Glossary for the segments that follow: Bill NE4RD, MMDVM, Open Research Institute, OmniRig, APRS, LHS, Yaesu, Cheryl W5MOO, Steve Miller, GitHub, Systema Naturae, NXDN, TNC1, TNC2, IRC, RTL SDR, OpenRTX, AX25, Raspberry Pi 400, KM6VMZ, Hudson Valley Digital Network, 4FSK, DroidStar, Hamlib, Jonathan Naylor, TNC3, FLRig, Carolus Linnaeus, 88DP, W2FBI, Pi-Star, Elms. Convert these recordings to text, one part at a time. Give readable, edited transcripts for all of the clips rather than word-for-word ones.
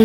are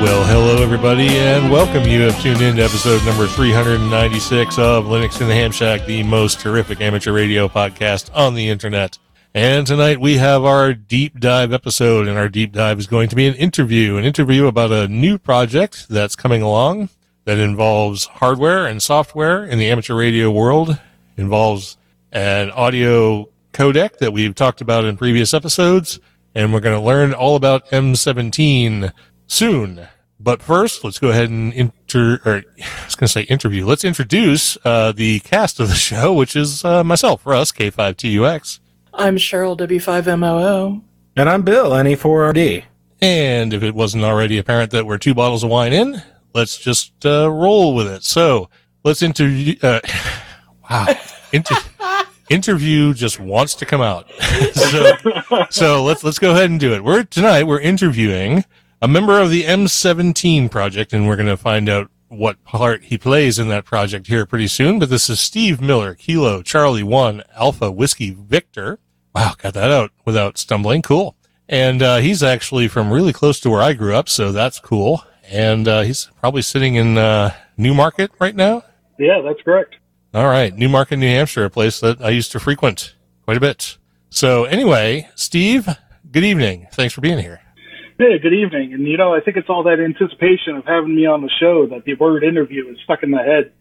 Well, hello everybody, and welcome. You have tuned in to episode number 396 of Linux in the Ham Shack, the most terrific amateur radio podcast on the internet. And tonight we have our deep dive episode, and our deep dive is going to be an interview about a new project that's coming along that involves hardware and software in the amateur radio world, involves an audio codec that we've talked about in previous episodes, and we're going to learn all about M17 soon. But first, let's go ahead and Let's introduce the cast of the show, which is myself, Russ, K5TUX. I'm Cheryl, W5MOO. And I'm Bill, NE4RD. And if it wasn't already apparent that we're two bottles of wine in, let's just roll with it. So let's interview. Interview just wants to come out. so let's go ahead and do it. Tonight we're interviewing a member of the M17 project, and we're going to find out what part he plays in that project here pretty soon. But this is Steve Miller, Kilo, Charlie 1, Alpha, Whiskey, Victor. Wow, got that out without stumbling. Cool. And he's actually from really close to where I grew up, so that's cool. And he's probably sitting in Newmarket right now? Yeah, that's correct. All right, Newmarket, New Hampshire, a place that I used to frequent quite a bit. So anyway, Steve, good evening. Thanks for being here. Hey, good evening. And, I think it's all that anticipation of having me on the show that the word interview is stuck in my head.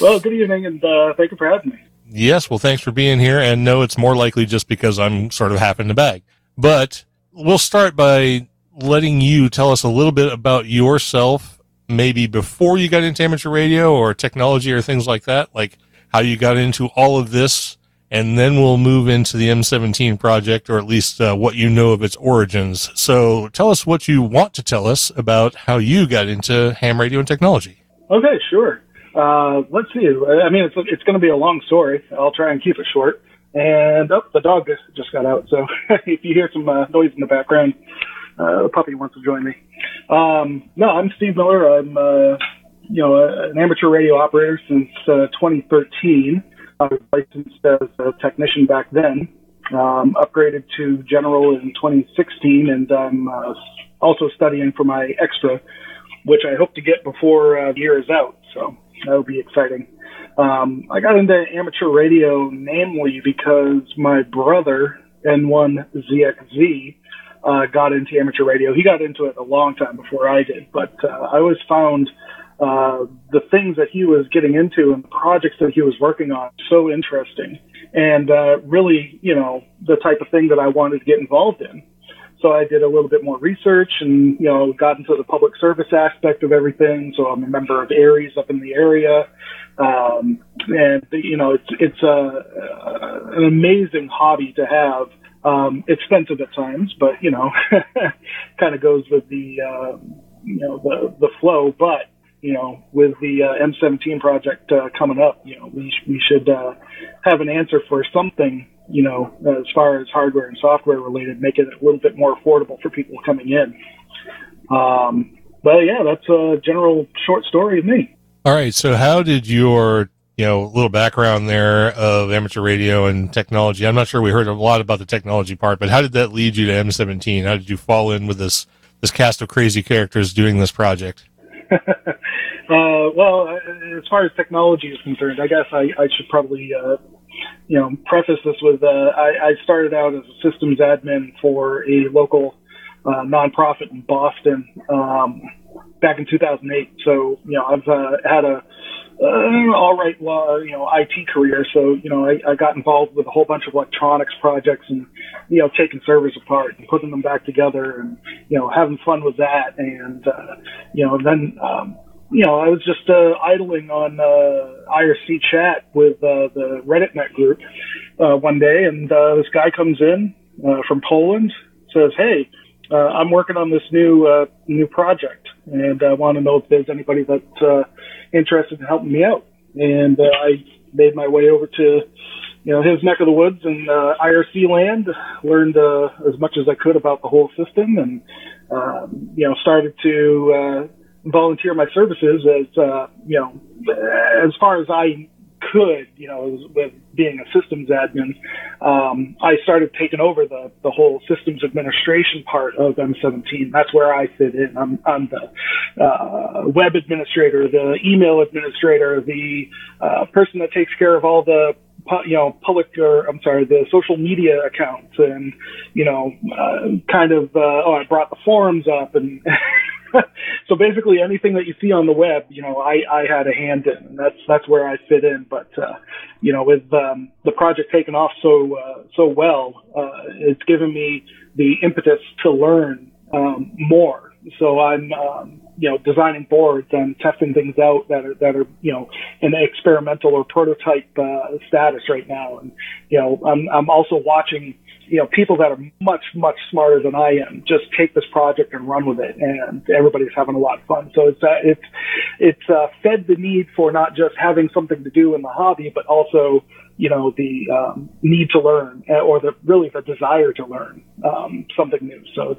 Well, good evening, and thank you for having me. Yes, well, thanks for being here. And no, it's more likely just because I'm sort of half in the bag. But we'll start by letting you tell us a little bit about yourself, maybe before you got into amateur radio or technology or things like that, like how you got into all of this. And then we'll move into the M17 project, or at least what you know of its origins. So tell us what you want to tell us about how you got into ham radio and technology. Okay, sure. Let's see. I mean, it's going to be a long story. I'll try and keep it short. And the dog just got out. So if you hear some noise in the background, the puppy wants to join me. No, I'm Steve Miller. I'm an amateur radio operator since 2013. I was licensed as a technician back then, upgraded to general in 2016, and I'm also studying for my extra, which I hope to get before the year is out, so that'll be exciting. I got into amateur radio namely because my brother, N1ZXZ, got into amateur radio. He got into it a long time before I did, but I always found the things that he was getting into and the projects that he was working on so interesting, and really, the type of thing that I wanted to get involved in. So I did a little bit more research and, got into the public service aspect of everything. So I'm a member of ARES up in the area. And, it's an amazing hobby to have. Expensive at times, but, kind of goes with the, the flow. But, with the M17 project coming up, we should have an answer for something, as far as hardware and software related, make it a little bit more affordable for people coming in. But yeah, that's a general short story of me. All right. So how did your, little background there of amateur radio and technology? I'm not sure we heard a lot about the technology part, but how did that lead you to M17? How did you fall in with this cast of crazy characters doing this project? Well, as far as technology is concerned, I guess I should probably, preface this with, I started out as a systems admin for a local nonprofit in Boston back in 2008. So, I've had an all right, IT career. So, I got involved with a whole bunch of electronics projects and, taking servers apart and putting them back together and, having fun with that. And, then, I was just idling on IRC chat with the RedditNet group one day. And this guy comes in from Poland, says, hey, I'm working on this new project, and I want to know if there's anybody that's interested in helping me out. And I made my way over to, you know, his neck of the woods and IRC land, learned as much as I could about the whole system, and you know, started to volunteer my services as you know, as far as I could, you know, with being a systems admin. I started taking over the whole systems administration part of M17. That's where I fit in. I'm the web administrator, the email administrator, the person that takes care of all the, you know, the social media accounts, and, you know, I brought the forums up, and so basically anything that you see on the web, you know, I had a hand in, and that's where I fit in. But, you know, with the project taking off so well, it's given me the impetus to learn more. So I'm, you know, designing boards and testing things out that are, you know, in experimental or prototype status right now. And, you know, I'm also watching, you know, people that are much, much smarter than I am just take this project and run with it, and everybody's having a lot of fun. So it's fed the need for not just having something to do in the hobby, but also, you know, the need to learn, or the desire to learn something new. So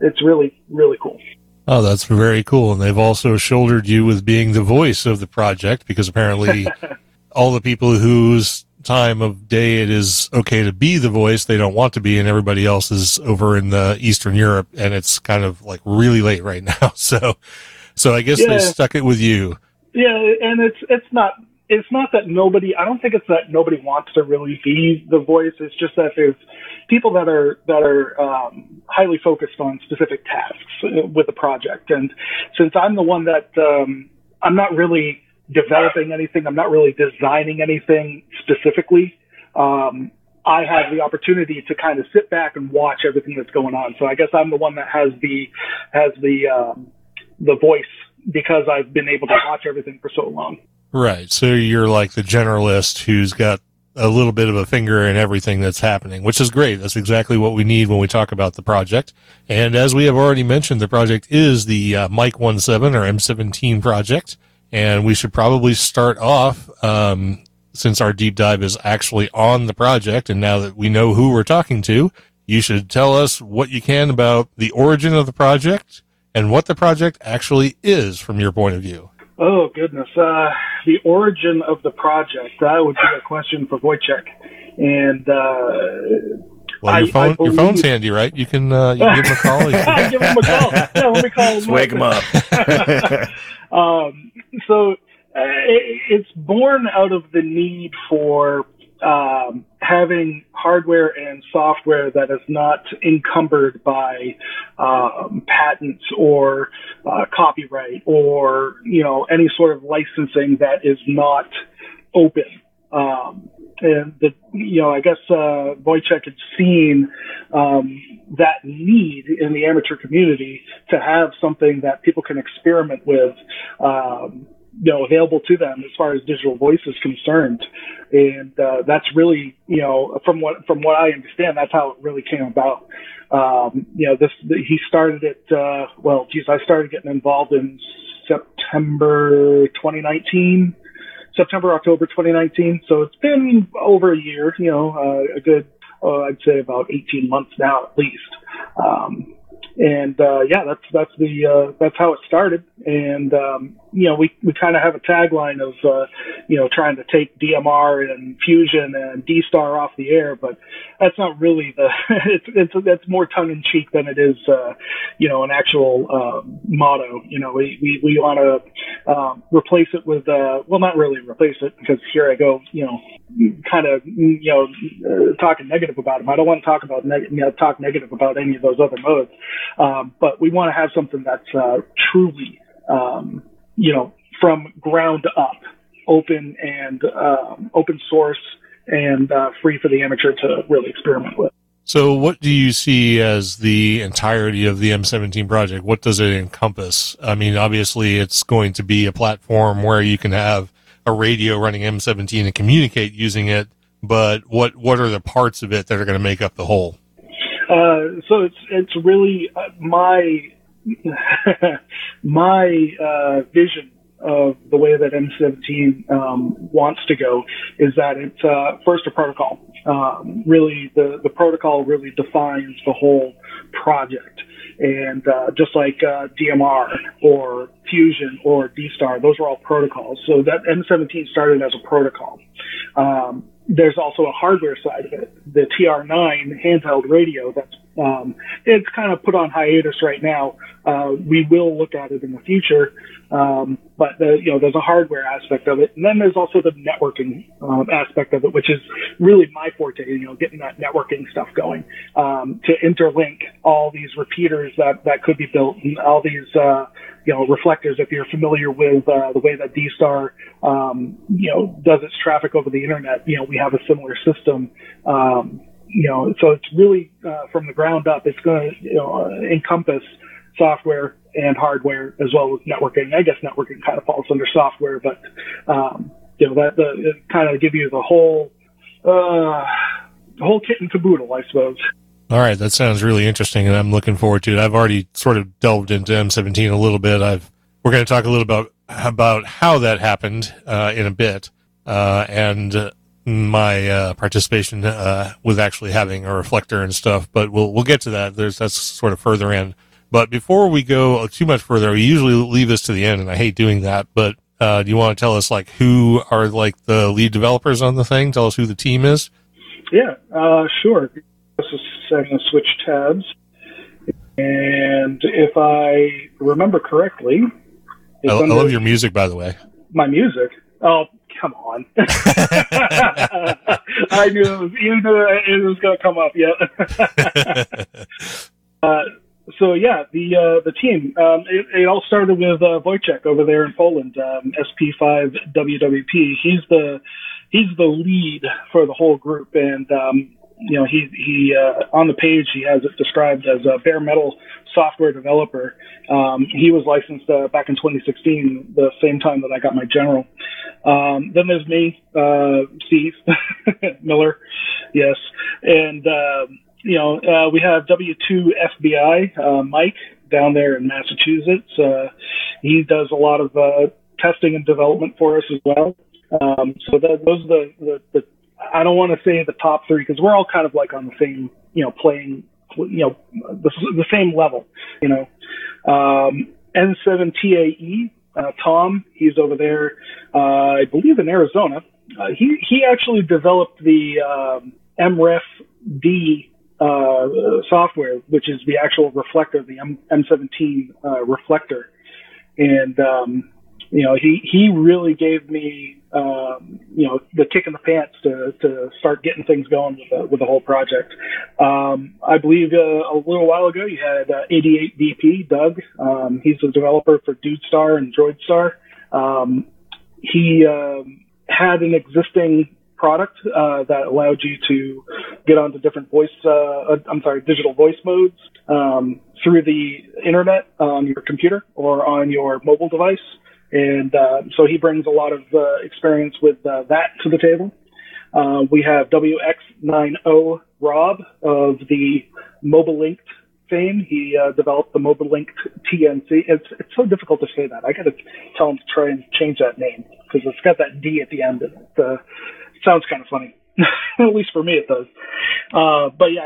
it's really, really cool. Oh, that's very cool. And they've also shouldered you with being the voice of the project, because apparently all the people whose time of day it is okay to be the voice, they don't want to be, and everybody else is over in the Eastern Europe, and it's kind of like really late right now, so I guess They stuck it with you. Yeah, and it's not that nobody, I don't think it's that nobody wants to really be the voice. It's just that there's people that are highly focused on specific tasks with the project, and since I'm the one that I'm not really developing anything, I'm not really designing anything specifically, I have the opportunity to kind of sit back and watch everything that's going on. So I guess I'm the one that has the voice, because I've been able to watch everything for so long. Right. So you're like the generalist who's got a little bit of a finger in everything that's happening, which is great. That's exactly what we need when we talk about the project. And as we have already mentioned, the project is the Mike17 or M17 project. And we should probably start off, since our deep dive is actually on the project, and now that we know who we're talking to, you should tell us what you can about the origin of the project and what the project actually is from your point of view. Oh, goodness. The origin of the project, that would be a question for Wojciech. And, well, your phone's handy, right? You can give him a call. I give him a call. Yeah, let me call him. Wake him up. It's born out of the need for having hardware and software that is not encumbered by patents or copyright or, you know, any sort of licensing that is not open. And I guess Wojciech had seen that need in the amateur community to have something that people can experiment with, you know, available to them as far as digital voice is concerned. And that's really, you know, from what I understand, that's how it really came about. You know, he started it. I started getting involved in September, October 2019. So it's been over a year, you know, a good, I'd say about 18 months now at least. That's how it started. And, you know, we kind of have a tagline of, you know, trying to take DMR and Fusion and DStar off the air, but that's not really that's more tongue in cheek than it is, you know, an actual, motto. You know, we want to, replace it with, not really replace it, because here I go, you know, kind of, you know, talking negative about them. I don't want to talk negative about any of those other modes. But we want to have something that's truly, you know, from ground up, open and open source, and free for the amateur to really experiment with. So what do you see as the entirety of the M17 project? What does it encompass? I mean, obviously, it's going to be a platform where you can have a radio running M17 and communicate using it, but what are the parts of it that are going to make up the whole? So it's really my vision of the way that M17 wants to go is that it's first a protocol. Really, the protocol really defines the whole project. And just like DMR or Fusion or DSTAR, those are all protocols. So that M17 started as a protocol. There's also a hardware side of it. The TR9 handheld radio, that's it's kind of put on hiatus right now. We will look at it in the future, but there's a hardware aspect of it, and then there's also the networking aspect of it, which is really my forte. Getting that networking stuff going to interlink all these repeaters that could be built, and all these reflectors. If you're familiar with the way that DSTAR does its traffic over the internet, we have a similar system. So it's really from the ground up. It's going to encompass software and hardware as well as networking. I guess networking kind of falls under software, but it kind of give you the whole kit and caboodle, I suppose. All right, that sounds really interesting, and I'm looking forward to it. I've already sort of delved into M17 a little bit. We're going to talk a little about how that happened in a bit, and my participation with actually having a reflector and stuff, but we'll get to that. That's sort of further in. But before we go too much further, we usually leave this to the end, and I hate doing that. But do you want to tell us who are the lead developers on the thing? Tell us who the team is. Yeah, sure. I'm going to switch tabs, and if I remember correctly, I love your music, by the way. My music. Oh. Come on! I knew it was going to come up. Yeah. The team. It all started with Wojciech over there in Poland. SP5WWP. He's the lead for the whole group, and he on the page he has it described as a bare metal software developer. He was licensed back in 2016, the same time that I got my general. Then there's me, Steve Miller, yes, and we have W2FBI Mike down there in Massachusetts. He does a lot of testing and development for us as well. Those are the I don't want to say the top three because we're all kind of on the same playing. The same level, N7TAE, Tom, he's over there, I believe in Arizona. He actually developed the, MREF-D, software, which is the actual reflector, the M17, reflector. And, he really gave me, the kick in the pants to start getting things going with the whole project. I believe a little while ago you had 88DP, Doug. He's the developer for DudeStar and DroidStar. He had an existing product that allowed you to get onto different digital voice modes through the internet on your computer or on your mobile device. And so he brings a lot of experience with that to the table. We have WX9O Rob of the Mobilinkd fame. He developed the Mobilinkd TNC. It's so difficult to say that. I got to tell him to try and change that name because it's got that D at the end. And it sounds kind of funny. At least for me it does.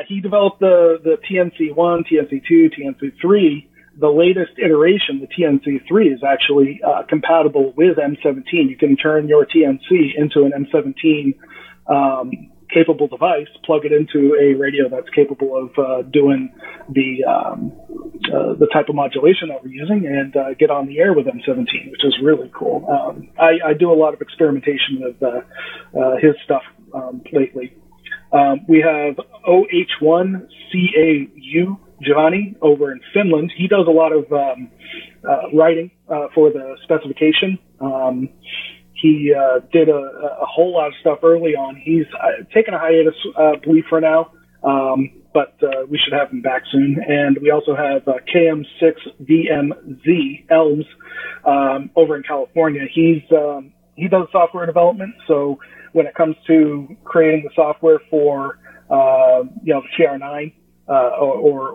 He developed the TNC1, TNC2, TNC3. The latest iteration, the TNC3, is actually compatible with M17. You can turn your TNC into an M17 capable device, plug it into a radio that's capable of doing the type of modulation that we're using, and get on the air with M17, which is really cool. I do a lot of experimentation with his stuff lately. We have OH1CAU. Giovanni over in Finland. He does a lot of writing for the specification. He did a whole lot of stuff early on. He's taken a hiatus, I believe, for now, but we should have him back soon. And we also have KM6VMZ Elms over in California. He does software development, so when it comes to creating the software for the TR9,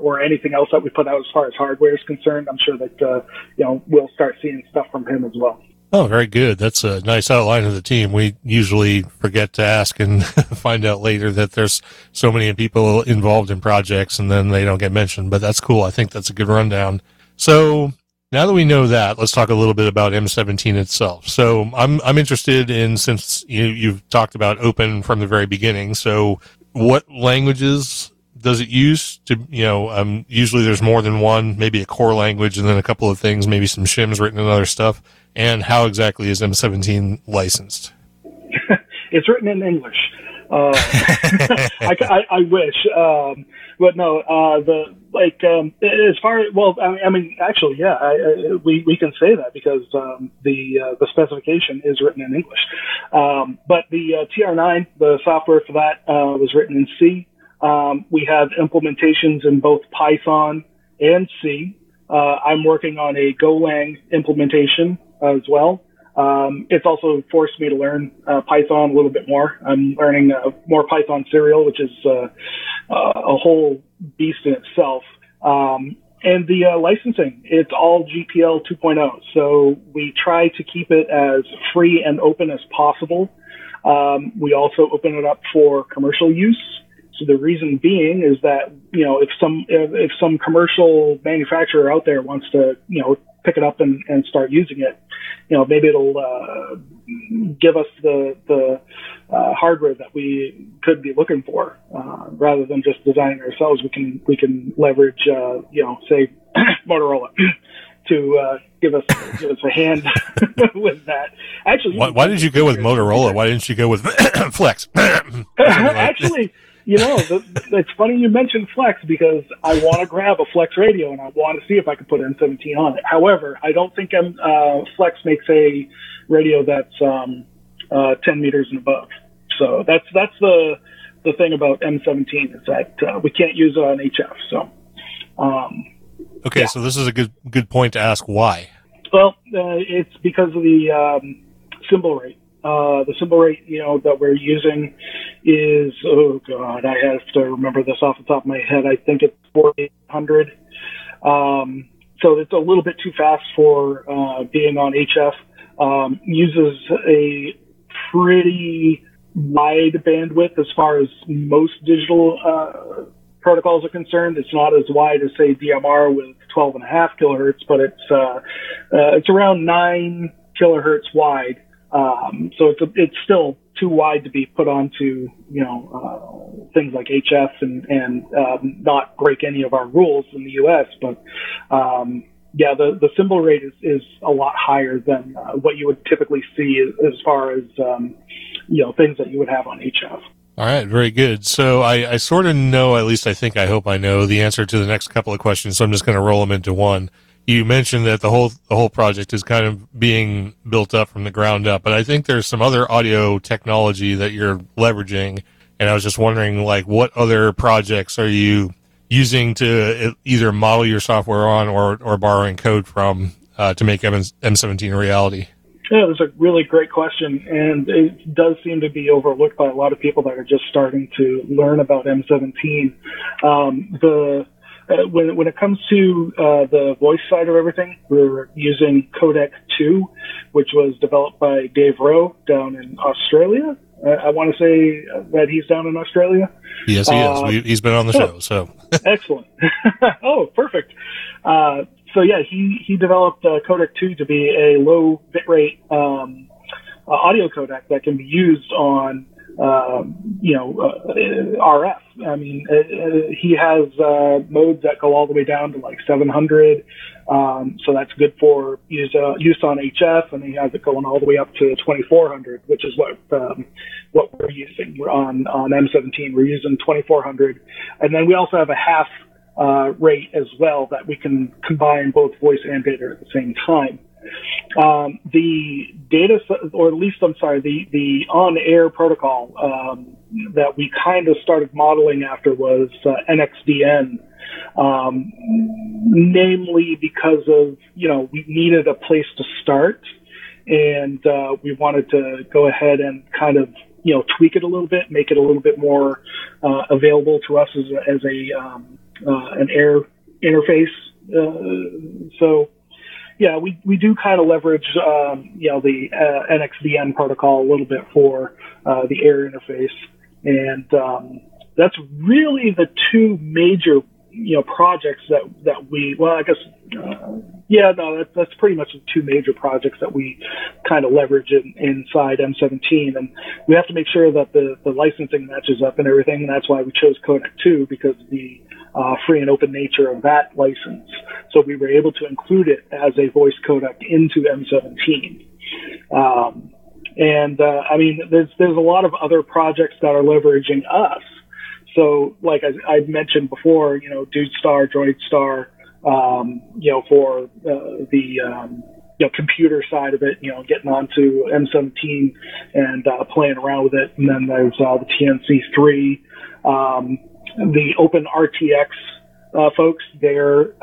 or anything else that we put out as far as hardware is concerned, I'm sure that we'll start seeing stuff from him as well. Oh, very good. That's a nice outline of the team. We usually forget to ask and find out later that there's so many people involved in projects and then they don't get mentioned, but that's cool. I think that's a good rundown. So now that we know that, let's talk a little bit about M17 itself. So I'm interested in, since you've talked about open from the very beginning, so what languages does it use to, usually there's more than one, maybe a core language and then a couple of things, maybe some shims written and other stuff. And how exactly is M17 licensed? It's written in English. I wish. But no, as far as, well, I mean, actually, yeah, we can say that because the specification is written in English. But the TR9, the software for that was written in C. We have implementations in both Python and C. I'm working on a Golang implementation as well. It's also forced me to learn Python a little bit more. I'm learning more Python serial, which is a whole beast in itself. And the licensing, it's all GPL 2.0. So we try to keep it as free and open as possible. We also open it up for commercial use. So the reason being is that, if some commercial manufacturer out there wants to, pick it up and start using it, maybe it'll give us the hardware that we could be looking for, rather than just designing ourselves. We can leverage say Motorola to give us a hand with that. Actually, why did you go with Motorola? Why didn't you go with Flex? Actually. It's funny you mentioned Flex because I want to grab a Flex radio and I want to see if I can put N17 on it. However, I don't think Flex makes a radio that's 10 meters and above. So that's the thing about M17 is that we can't use it on HF. So okay, yeah. So this is a good point to ask why. Well, it's because of the symbol rate. The symbol rate, that we're using is, oh God, I have to remember this off the top of my head. I think it's 4,800. So it's a little bit too fast for, being on HF. Uses a pretty wide bandwidth as far as most digital, protocols are concerned. It's not as wide as, say, DMR with 12.5 kilohertz, but it's around 9 kilohertz wide. So it's still too wide to be put onto, things like HF and not break any of our rules in the U.S. But, the symbol rate is a lot higher than what you would typically see as far as, things that you would have on HF. All right. Very good. So I sort of know, at least I think, I hope I know the answer to the next couple of questions. So I'm just going to roll them into one. You mentioned that the whole project is kind of being built up from the ground up, but I think there's some other audio technology that you're leveraging, and I was just wondering, what other projects are you using to either model your software on or borrowing code from to make M17 a reality? Yeah, that's a really great question, and it does seem to be overlooked by a lot of people that are just starting to learn about M17. When it comes to the voice side of everything, we're using Codec 2, which was developed by Dave Rowe down in Australia. I want to say that he's down in Australia. Yes, he is. He's been on the show. So excellent. Oh, perfect. He developed Codec 2 to be a low bitrate audio codec that can be used on RF. I mean, he has modes that go all the way down to 700. So that's good for use on HF, and he has it going all the way up to 2400, which is what we're using. We're on M17. We're using 2400, and then we also have a half rate as well that we can combine both voice and data at the same time. The data, or at least, I'm sorry, the on-air protocol that we kind of started modeling after was NXDN, namely because of, we needed a place to start, and we wanted to go ahead and kind of, tweak it a little bit, make it a little bit more available to us as an air interface. So yeah, we do kind of leverage, the NXDN protocol a little bit for the air interface. And that's really the two major, projects that we, that's pretty much the two major projects that we kind of leverage inside M17. And we have to make sure that the licensing matches up and everything. And that's why we chose Codec 2, because the free and open nature of that license. So we were able to include it as a voice codec into M17. There's a lot of other projects that are leveraging us. So like I mentioned before, DudeStar, DroidStar, for the computer side of it, getting onto M17 and playing around with it. And then there's the TNC3, the OpenRTX folks. They're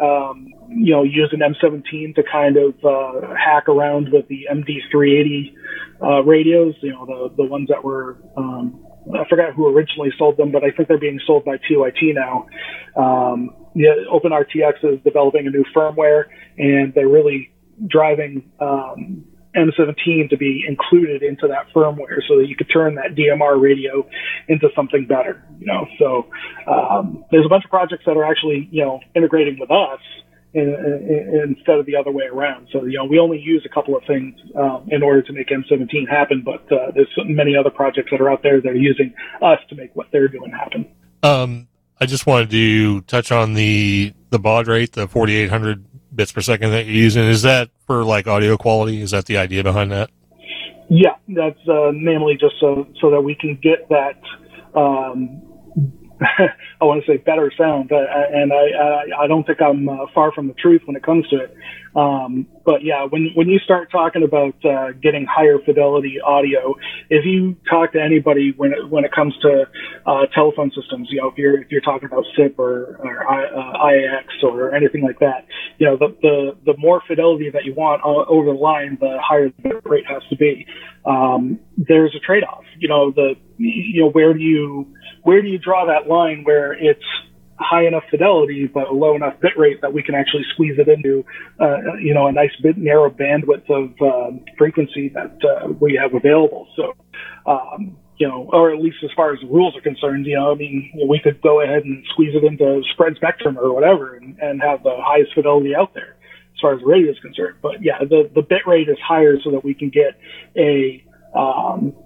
using M17 to kind of hack around with the MD380 radios. The ones that were I forgot who originally sold them, but I think they're being sold by TYT now. OpenRTX is developing a new firmware, and they're really driving M17 to be included into that firmware so that you could turn that DMR radio into something better, So there's a bunch of projects that are actually, integrating with us instead of the other way around. So, we only use a couple of things in order to make M17 happen, but there's many other projects that are out there that are using us to make what they're doing happen. I just wanted to touch on the baud rate, the 4,800 bits per second that you're using. Is that for like audio quality? Is that the idea behind that? Yeah, that's namely just so that we can get that, I want to say better sound. And I don't think I'm far from the truth when it comes to it. But yeah, when you start talking about getting higher fidelity audio, if you talk to anybody when it comes to telephone systems, if you're talking about SIP or IAX or anything like that, the more fidelity that you want over the line, the higher the bit rate has to be. There's a trade-off. Where do you draw that line where it's high enough fidelity but a low enough bit rate that we can actually squeeze it into a nice bit narrow bandwidth of frequency that we have available. So or at least as far as the rules are concerned, we could go ahead and squeeze it into spread spectrum or whatever and have the highest fidelity out there as far as the radio is concerned. But yeah, the bit rate is higher so that we can get a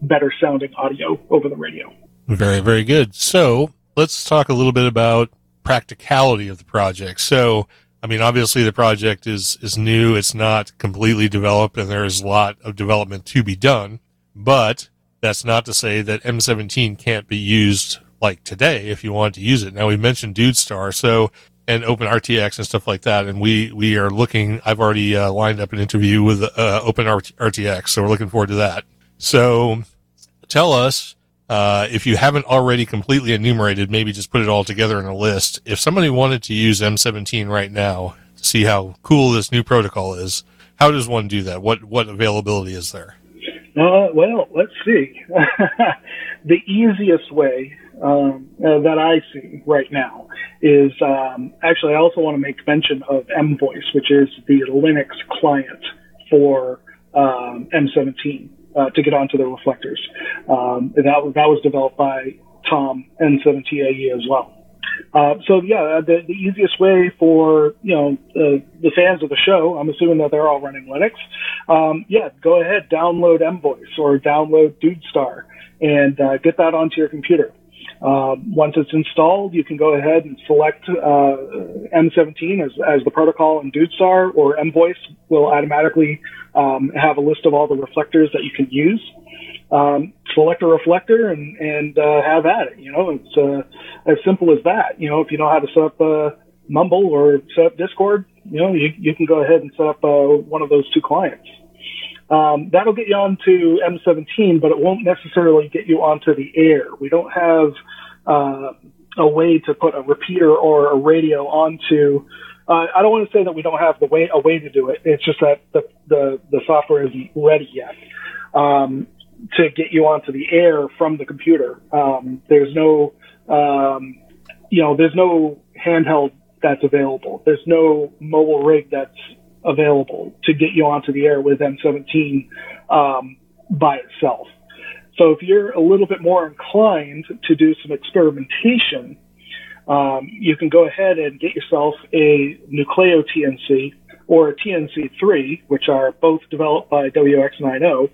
better sounding audio over the radio. Very, very good. So let's talk a little bit about practicality of the project. So, obviously the project is new. It's not completely developed, and there is a lot of development to be done. But that's not to say that M17 can't be used like today if you want to use it. Now, we mentioned DudeStar, and OpenRTX and stuff like that. And we are looking, I've already lined up an interview with OpenRTX, so we're looking forward to that. So tell us, if you haven't already completely enumerated, maybe just put it all together in a list. If somebody wanted to use M17 right now to see how cool this new protocol is, how does one do that? What availability is there? Well, let's see. The easiest way that I see right now is actually I also want to make mention of mVoice, which is the Linux client for M17. To get onto the reflectors. That was developed by Tom, N7TAE as well. The easiest way for, the fans of the show, I'm assuming that they're all running Linux. Go ahead, download mVoice or download DudeStar and get that onto your computer. Once it's installed, you can go ahead and select M17 as the protocol in DudeStar, or mVoice will automatically have a list of all the reflectors that you can use. Select a reflector and have at it. It's as simple as that. If you know how to set up Mumble or set up Discord, you can go ahead and set up one of those two clients. That'll get you onto M17, but it won't necessarily get you onto the air. We don't have a way to put a repeater or a radio onto. I don't want to say that we don't have a way to do it. It's just that the software isn't ready yet to get you onto the air from the computer. There's no handheld that's available. There's no mobile rig that's available to get you onto the air with M17 by itself. So if you're a little bit more inclined to do some experimentation, you can go ahead and get yourself a Nucleo TNC or a TNC3, which are both developed by WX9O,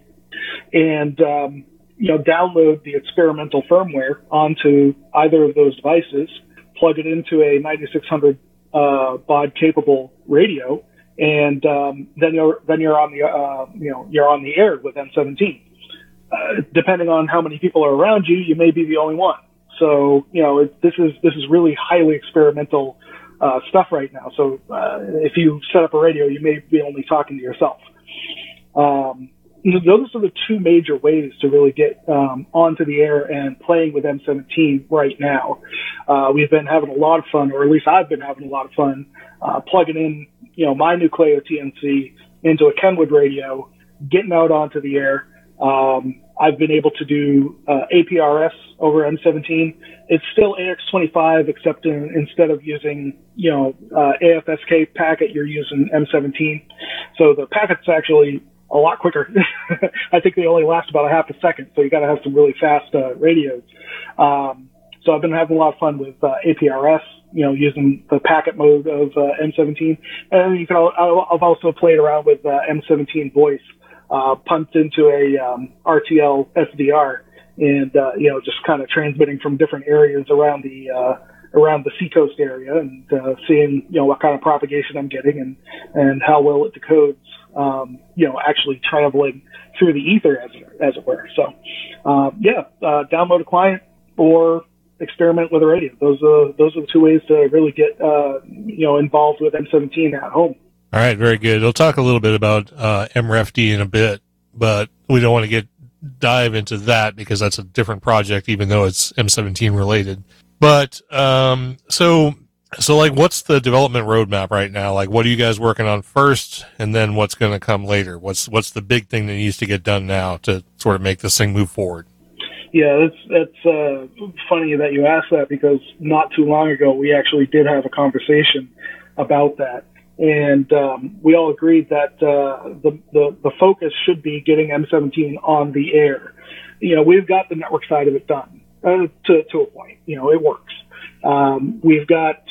and download the experimental firmware onto either of those devices, plug it into a 9600 baud capable radio, and then you're on the you're on the air with M17. Depending on how many people are around you, you may be the only one. So this is really highly experimental stuff right now. So if you set up a radio, you may be only talking to yourself. Those are the two major ways to really get onto the air and playing with M17 right now. We've been having a lot of fun, or at least I've been having a lot of fun, plugging in my Nucleo TNC into a Kenwood radio, getting out onto the air. I've been able to do APRS over M17. It's still AX25, except instead of using AFSK packet, you're using M17. So the packet's actually a lot quicker. I think they only last about a half a second, so you got to have some really fast radios. So I've been having a lot of fun with APRS, using the packet mode of M17. And I've also played around with M17 voice. Pumped into a RTL SDR, and just kind of transmitting from different areas around the seacoast area, and seeing what kind of propagation I'm getting and how well it decodes, actually traveling through the ether as it were. So download a client or experiment with a radio. Those are the two ways to really get involved with M17 at home. All right, very good. We'll talk a little bit about MREF-D in a bit, but we don't want to dive into that because that's a different project, even though it's M17 related. But so what's the development roadmap right now? Like, what are you guys working on first, and then what's going to come later? What's the big thing that needs to get done now to sort of make this thing move forward? Yeah, that's funny that you asked that, because not too long ago we actually did have a conversation about that. And we all agreed that the focus should be getting M17 on the air. We've got the network side of it done to a point. It works. We've got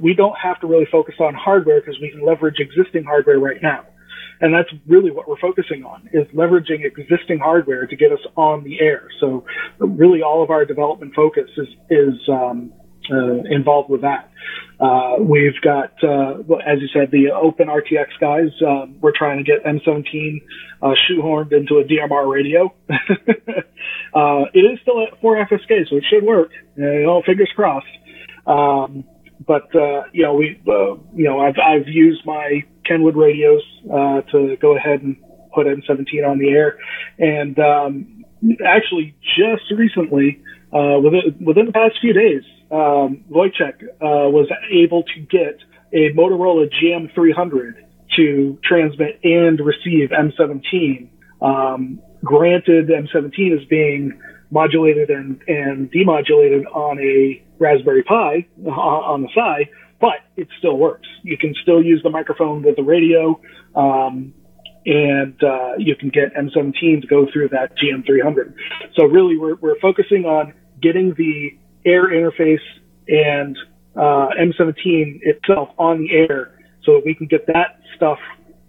we don't have to really focus on hardware because we can leverage existing hardware right now, and that's really what we're focusing on, is leveraging existing hardware to get us on the air. So really, all of our development focus is involved with that. We've got, as you said, the OpenRTX guys. We're trying to get M17 shoehorned into a DMR radio. It is still at 4FSK, so it should work. Fingers crossed. I've used my Kenwood radios to go ahead and put M17 on the air, and actually just recently, within the past few days, Wojciech was able to get a Motorola GM300 to transmit and receive M17. Granted, M17 is being modulated and demodulated on a Raspberry Pi on the side, but it still works. You can still use the microphone with the radio, and you can get M17 to go through that GM300. So really, we're focusing on getting the air interface and M17 itself on the air, so that we can get that stuff,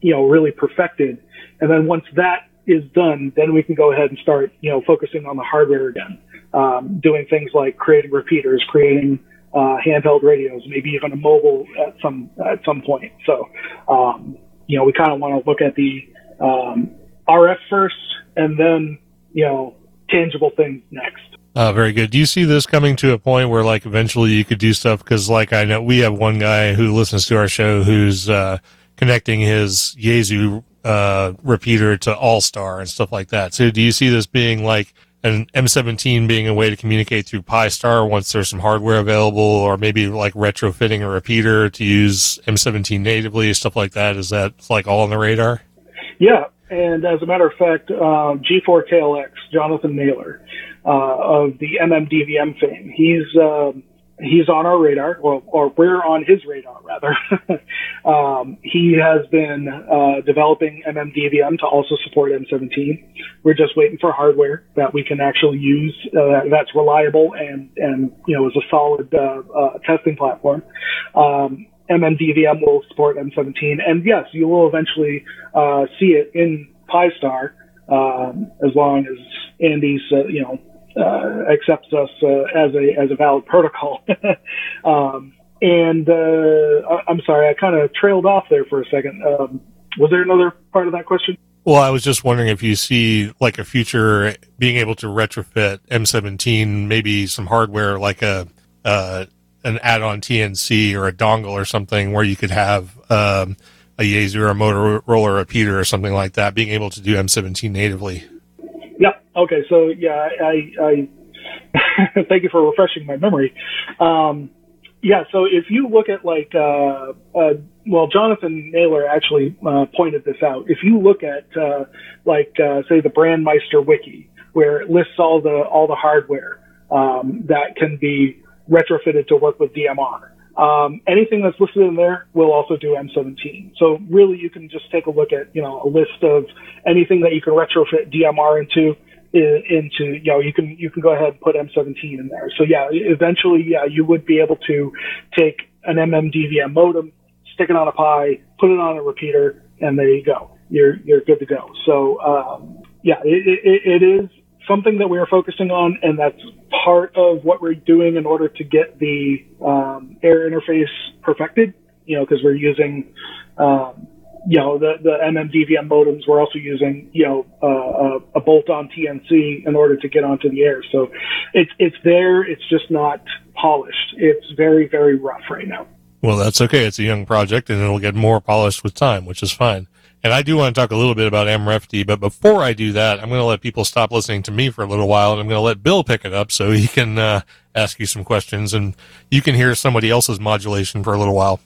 really perfected. And then once that is done, then we can go ahead and start, focusing on the hardware again, doing things like creating repeaters, creating handheld radios, maybe even a mobile at some point. So, we kind of want to look at the RF first, and then tangible things next. Very good. Do you see this coming to a point where, like, eventually you could do stuff? Because, like, I know we have one guy who listens to our show who's connecting his Yaesu repeater to All-Star and stuff like that. So do you see this being, like, an M17 being a way to communicate through Pi-Star once there's some hardware available, or maybe, like, retrofitting a repeater to use M17 natively, stuff like that? Is that, like, all on the radar? Yeah. And as a matter of fact, G4KLX, Jonathan Naylor, of the MMDVM fame, he's he's on our radar, or we're on his radar, rather. He has been developing MMDVM to also support M17. We're just waiting for hardware that we can actually use that's reliable and you know, is a solid testing platform. MMDVM will support M17, and yes, you will eventually see it in PyStar as long as Andy's you know, accepts us as a valid protocol. I'm sorry, I kind of trailed off there for a second. Was there another part of that question? Well, I was just wondering if you see like a future being able to retrofit M17, maybe some hardware like an add-on TNC or a dongle or something where you could have a Yaesu or a Motorola or a Peter or something like that, being able to do M17 natively. Okay, so yeah, I thank you for refreshing my memory. Yeah, so if you look at like, well, Jonathan Naylor actually pointed this out. If you look at say the Brandmeister Wiki, where it lists all the hardware that can be retrofitted to work with DMR. Anything that's listed in there will also do M17. So really, you can just take a look at, you know, a list of anything that you can retrofit DMR into, you know, you can go ahead and put M17 in there. So yeah, eventually, yeah, you would be able to take an MMDVM modem, stick it on a Pi, put it on a repeater, and there you go. You're good to go. So, yeah, it is something that we are focusing on, and that's part of what we're doing in order to get the air interface perfected, you know, because we're using, you know, the MMDVM modems. We're also using, you know, a bolt-on TNC in order to get onto the air. So it's there. It's just not polished. It's very, very rough right now. Well, that's okay. It's a young project, and it'll get more polished with time, which is fine. And I do want to talk a little bit about MREF-D, but before I do that, I'm going to let people stop listening to me for a little while, and I'm going to let Bill pick it up so he can ask you some questions, and you can hear somebody else's modulation for a little while.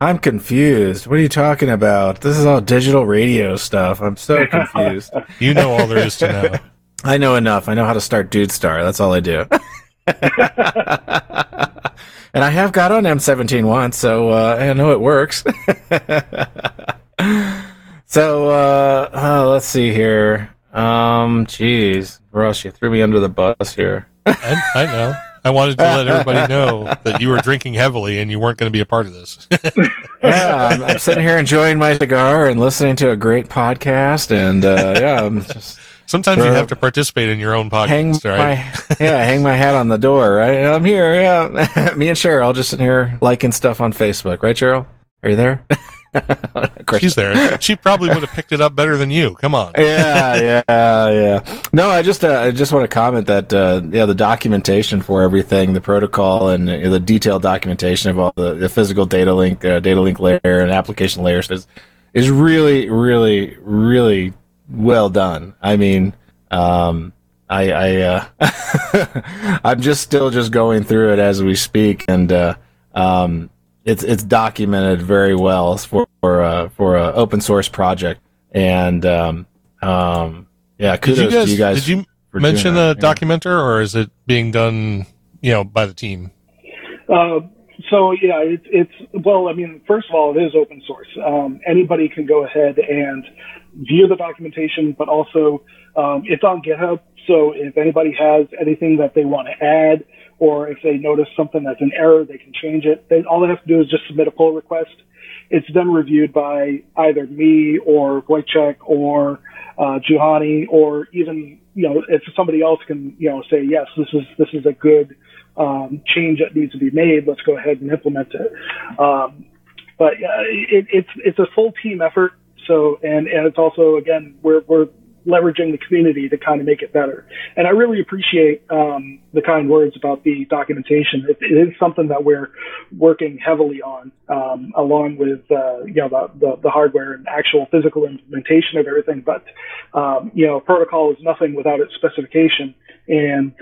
I'm confused. What are you talking about? This is all digital radio stuff. I'm so confused. You know all there is to know. I know enough. I know how to start DudeStar. That's all I do. And I have got on M17 once, so I know it works. So, let's see here. Jeez, Russ, you threw me under the bus here. I know. I wanted to let everybody know that you were drinking heavily and you weren't going to be a part of this. Yeah, I'm sitting here enjoying my cigar and listening to a great podcast, and yeah, I'm just... Sometimes you have to participate in your own podcast, right? Hang my hat on the door, right? I'm here, yeah. Me and Cheryl just sitting here liking stuff on Facebook, right, Cheryl? Are you there? She's there. She probably would have picked it up better than you. Come on. Yeah. No, I just want to comment that the documentation for everything, the protocol, and the detailed documentation of all the physical data link layer, and application layers is really, really, really well done. I mean, I'm still going through it as we speak, and it's documented very well for a open source project. And yeah, kudos to you guys. Did you mention the documenter, or is it being done, you know, by the team? So yeah, it's well. I mean, first of all, it is open source. Anybody can go ahead and view the documentation, but also it's on GitHub. So if anybody has anything that they want to add, or if they notice something that's an error, they can change it. All they have to do is just submit a pull request. It's then reviewed by either me or Wojciech or Juhani, or even, you know, if somebody else can, you know, say yes, this is a good change that needs to be made. Let's go ahead and implement it. But it's a full team effort. So, and it's also, again, we're leveraging the community to kind of make it better. And I really appreciate, the kind words about the documentation. It is something that we're working heavily on, along with, you know, the hardware and actual physical implementation of everything. But, you know, protocol is nothing without its specification. And,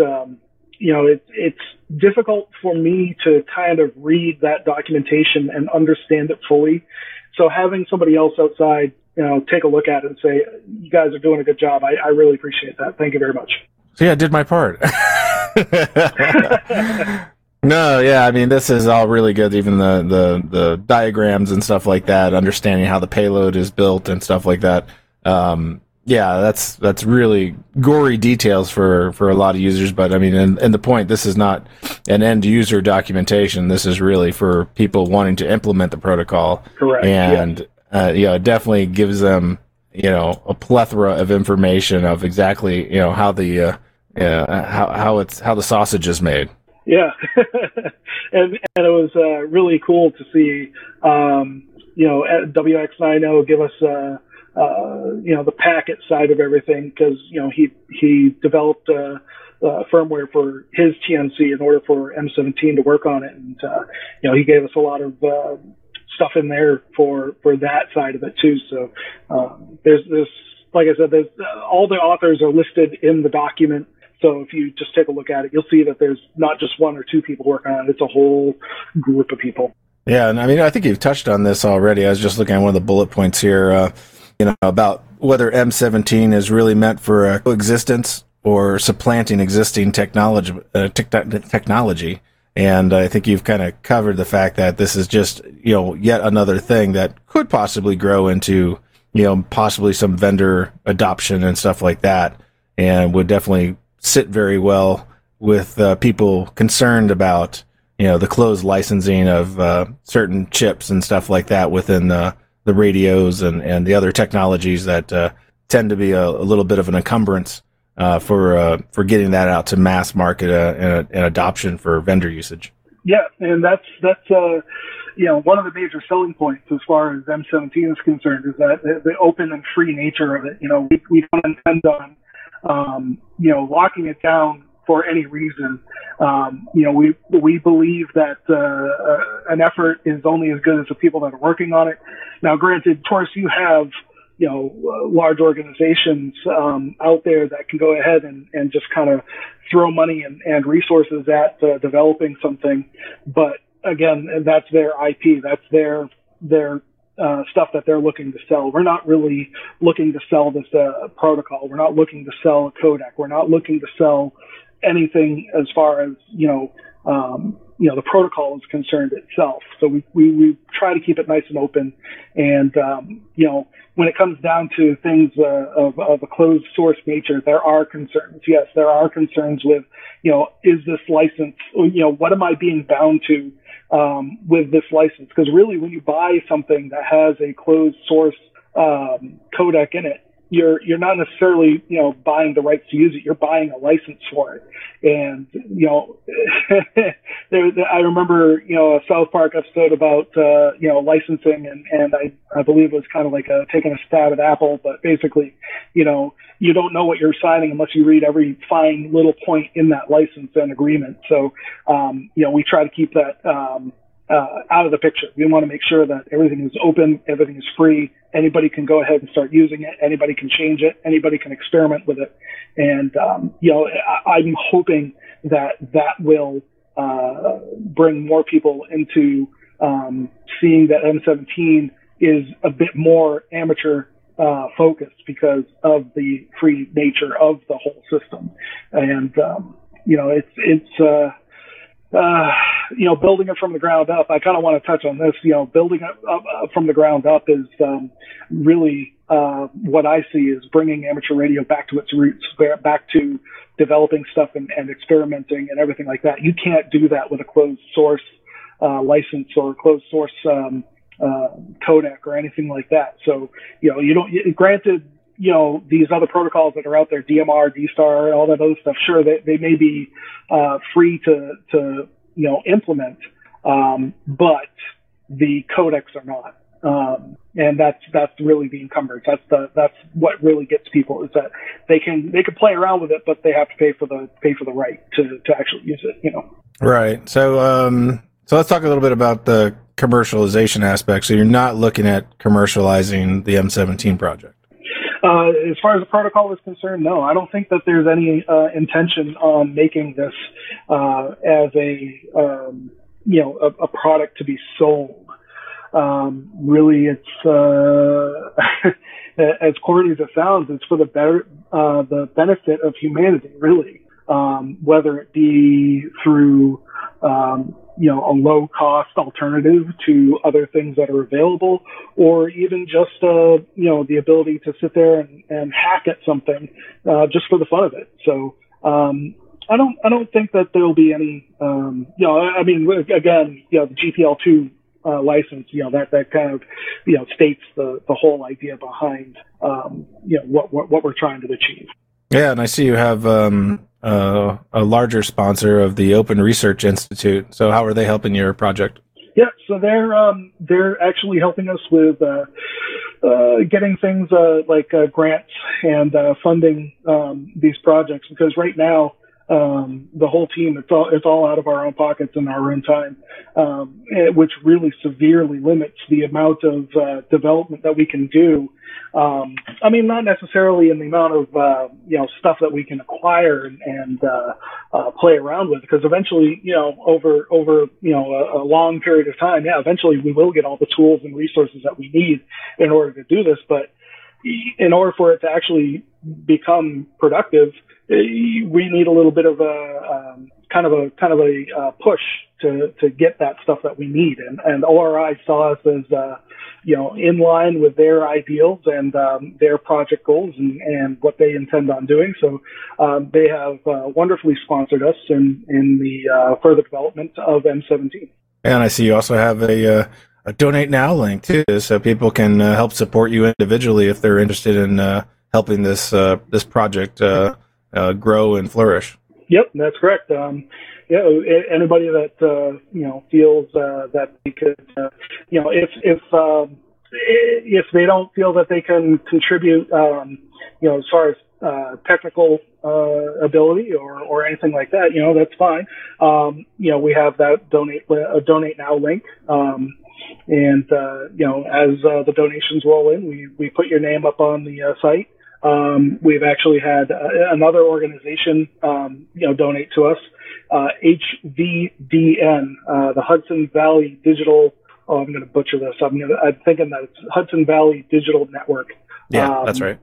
you know, it's difficult for me to kind of read that documentation and understand it fully. So having somebody else outside, you know, take a look at it and say, you guys are doing a good job. I really appreciate that. Thank you very much. So yeah, I did my part. No, yeah, I mean, this is all really good, even the diagrams and stuff like that, understanding how the payload is built and stuff like that. Yeah, that's really gory details for a lot of users, but I mean, and the point, this is not an end-user documentation. This is really for people wanting to implement the protocol. Correct. And, yeah, it definitely gives them, a plethora of information of exactly, how the how the sausage is made. Yeah, and it was really cool to see, WX9O give us, the packet side of everything, because, he developed firmware for his TNC in order for M17 to work on it. And, he gave us a lot of stuff in there for that side of it, too. So there's this, like I said, there's, all the authors are listed in the document. So if you just take a look at it, you'll see that there's not just one or two people working on it. It's a whole group of people. Yeah, and I mean, I think you've touched on this already. I was just looking at one of the bullet points here, about whether M17 is really meant for coexistence or supplanting existing technology. And I think you've kind of covered the fact that this is just, yet another thing that could possibly grow into, possibly some vendor adoption and stuff like that, and would definitely sit very well with people concerned about the closed licensing of certain chips and stuff like that within the radios and the other technologies that tend to be a little bit of an encumbrance for getting that out to mass market and adoption for vendor usage. Yeah, and that's one of the major selling points as far as M17 is concerned is that the open and free nature of it. We don't intend on locking it down for any reason. We believe that an effort is only as good as the people that are working on it. Now, granted, of course, you have large organizations out there that can go ahead and just kind of throw money and resources at developing something. But again, that's their IP. That's their stuff that they're looking to sell. We're not really looking to sell this protocol. We're not looking to sell a codec. We're not looking to sell anything as far as the protocol is concerned itself. So we try to keep it nice and open. And when it comes down to things of a closed source nature, there are concerns. Yes, there are concerns with is this license? What am I being bound to? With this license, because really when you buy something that has a closed source codec in it, you're not necessarily buying the rights to use it. You're buying a license for it. And I remember a South Park episode about licensing, and I believe it was kind of like taking a stab at Apple, but basically you don't know what you're signing unless you read every fine little point in that license and agreement. So, we try to keep that out of the picture. We want to make sure that everything is open, everything is free. Anybody can go ahead and start using it. Anybody can change it. Anybody can experiment with it. And, I'm hoping that will bring more people into seeing that M17 is a bit more amateur focused because of the free nature of the whole system. And, it's building it from the ground up. I kind of want to touch on this. Building it up from the ground up is really what I see is bringing amateur radio back to its roots, back to developing stuff and experimenting and everything like that. You can't do that with a closed source license or a closed source codec or anything like that. So, you don't, granted, these other protocols that are out there, DMR, DStar, all that other stuff, sure, they may be free to implement, but the codecs are not. And that's really the encumbrance. That's what really gets people is that they can play around with it, but they have to pay for the right to actually use it, Right. So, so let's talk a little bit about the commercialization aspect. So you're not looking at commercializing the M17 project. As far as the protocol is concerned, no, I don't think that there's any intention on making this as a product to be sold. Really, it's as corny as it sounds, it's for the better, the benefit of humanity, really. Whether it be through, you know, a low cost alternative to other things that are available, or even just, you know, the ability to sit there and hack at something, just for the fun of it. So, I don't think that there'll be any, you know, I mean, again, you know, the GPL2, license, you know, that kind of, you know, states the whole idea behind, you know, what we're trying to achieve. Yeah. And I see you have, a larger sponsor of the Open Research Institute. So how are they helping your project? Yeah, so they're actually helping us with getting things like grants and funding these projects, because right now the whole team, it's all out of our own pockets in our own time, which really severely limits the amount of development that we can do. I mean, not necessarily in the amount of you know, stuff that we can acquire and play around with, because eventually, you know, over you know, a long period of time, yeah, eventually we will get all the tools and resources that we need in order to do this. But in order for it to actually become productive, we need a little bit of a kind of a push to get that stuff that we need. And ORI saw us as you know, in line with their ideals and their project goals and what they intend on doing. So they have wonderfully sponsored us in the further development of M17. And I see you also have a donate now link too, so people can help support you individually if they're interested in helping this project grow and flourish. Yep, that's correct. Yeah, anybody that you know, feels that they could, you know, if they don't feel that they can contribute, you know, as far as technical ability or anything like that, you know, that's fine. You know, we have that donate now link. And you know, as the donations roll in, we put your name up on the site. We've actually had another organization, you know, donate to us, HVDN, the Hudson Valley Digital. Oh, I'm going to butcher this. I'm thinking that it's Hudson Valley Digital Network. Yeah, that's right.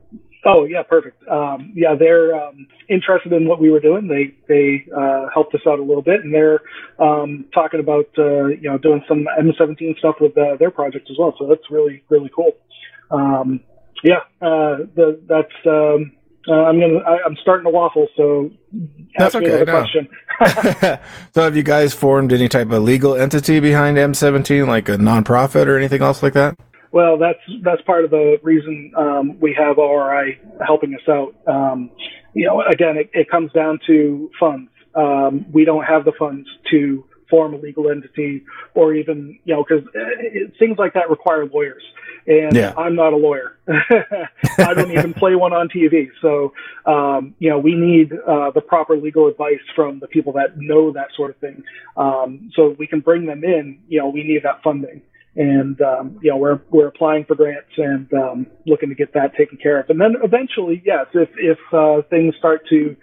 Oh yeah, perfect. Yeah, they're interested in what we were doing. They helped us out a little bit, and they're talking about you know, doing some M17 stuff with their project as well. So that's really, really cool. Yeah, that's. I'm starting to waffle, so that's okay. Another question. So, have you guys formed any type of legal entity behind M17, like a nonprofit or anything else like that? Well, that's part of the reason we have ORI helping us out. You know, again, it comes down to funds. We don't have the funds to form a legal entity, or even, you know, because things like that require lawyers, and yeah. I'm not a lawyer. I don't even play one on TV. So, you know, we need the proper legal advice from the people that know that sort of thing. So we can bring them in. You know, we need that funding. And, you know, we're applying for grants and, looking to get that taken care of. And then eventually, yes, if things start to,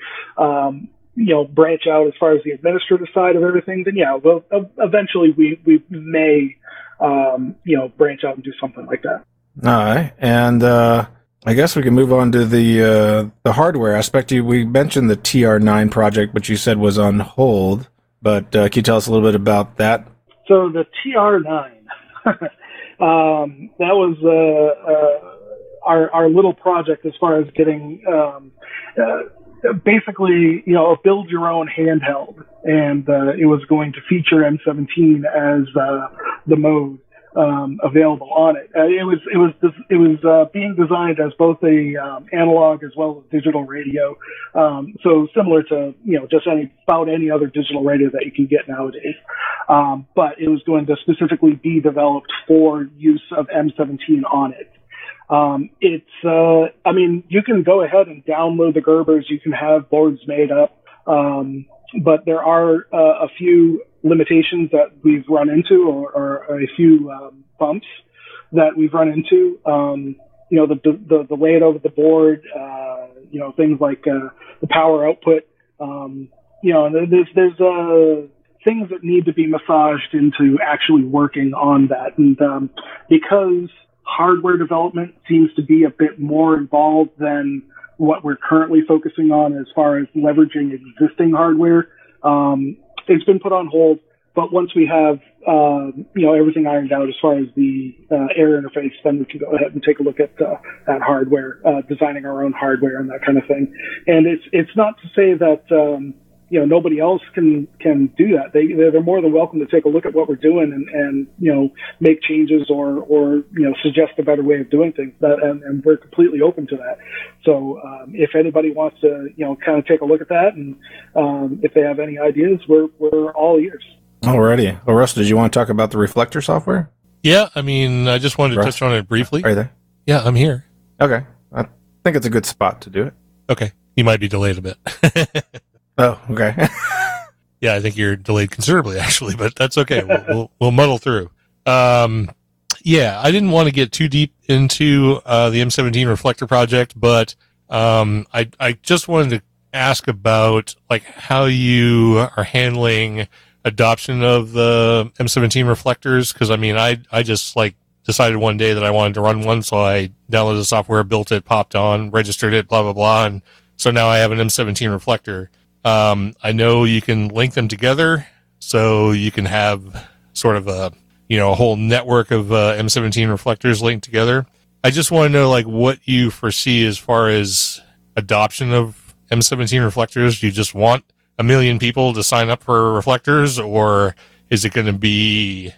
you know, branch out as far as the administrative side of everything, then yeah, well, eventually we may, you know, branch out and do something like that. All right. And, I guess we can move on to the hardware aspect. We mentioned the TR9 project, which you said was on hold, but, can you tell us a little bit about that? So the TR9. That was our little project as far as getting basically, you know, a build your own handheld, and it was going to feature M17 as the mode available on it. It was being designed as both a analog as well as digital radio, so similar to, you know, just about any other digital radio that you can get nowadays. But it was going to specifically be developed for use of M17 on it. I mean, you can go ahead and download the Gerbers. You can have boards made up, but there are a few limitations that we've run into, or a few bumps that we've run into. You know, the layout of the board, you know, things like the power output. You know, there's things that need to be massaged into actually working on that, and because hardware development seems to be a bit more involved than what we're currently focusing on as far as leveraging existing hardware. It's been put on hold, but once we have, everything ironed out as far as the air interface, then we can go ahead and take a look at that hardware, designing our own hardware and that kind of thing. And it's not to say that, nobody else can do that. They're more than welcome to take a look at what we're doing and make changes or suggest a better way of doing things. And we're completely open to that. So, if anybody wants to, kind of take a look at that and, if they have any ideas, we're all ears. Alrighty. Well, Russ, did you want to talk about the reflector software? Yeah. I mean, I just wanted to touch on it briefly. Are you there? Yeah, I'm here. Okay. I think it's a good spot to do it. Okay. You might be delayed a bit. Oh, okay. Yeah, I think you're delayed considerably, actually, but that's okay. We'll muddle through. I didn't want to get too deep into the M17 reflector project, but I just wanted to ask about like how you are handling adoption of the M17 reflectors, because I mean, I just like decided one day that I wanted to run one, so I downloaded the software, built it, popped on, registered it, blah blah blah, and so now I have an M17 reflector. I know you can link them together, so you can have sort of a, a whole network of M17 reflectors linked together. I just want to know, like, what you foresee as far as adoption of M17 reflectors. Do you just want 1 million people to sign up for reflectors, or is it going to be,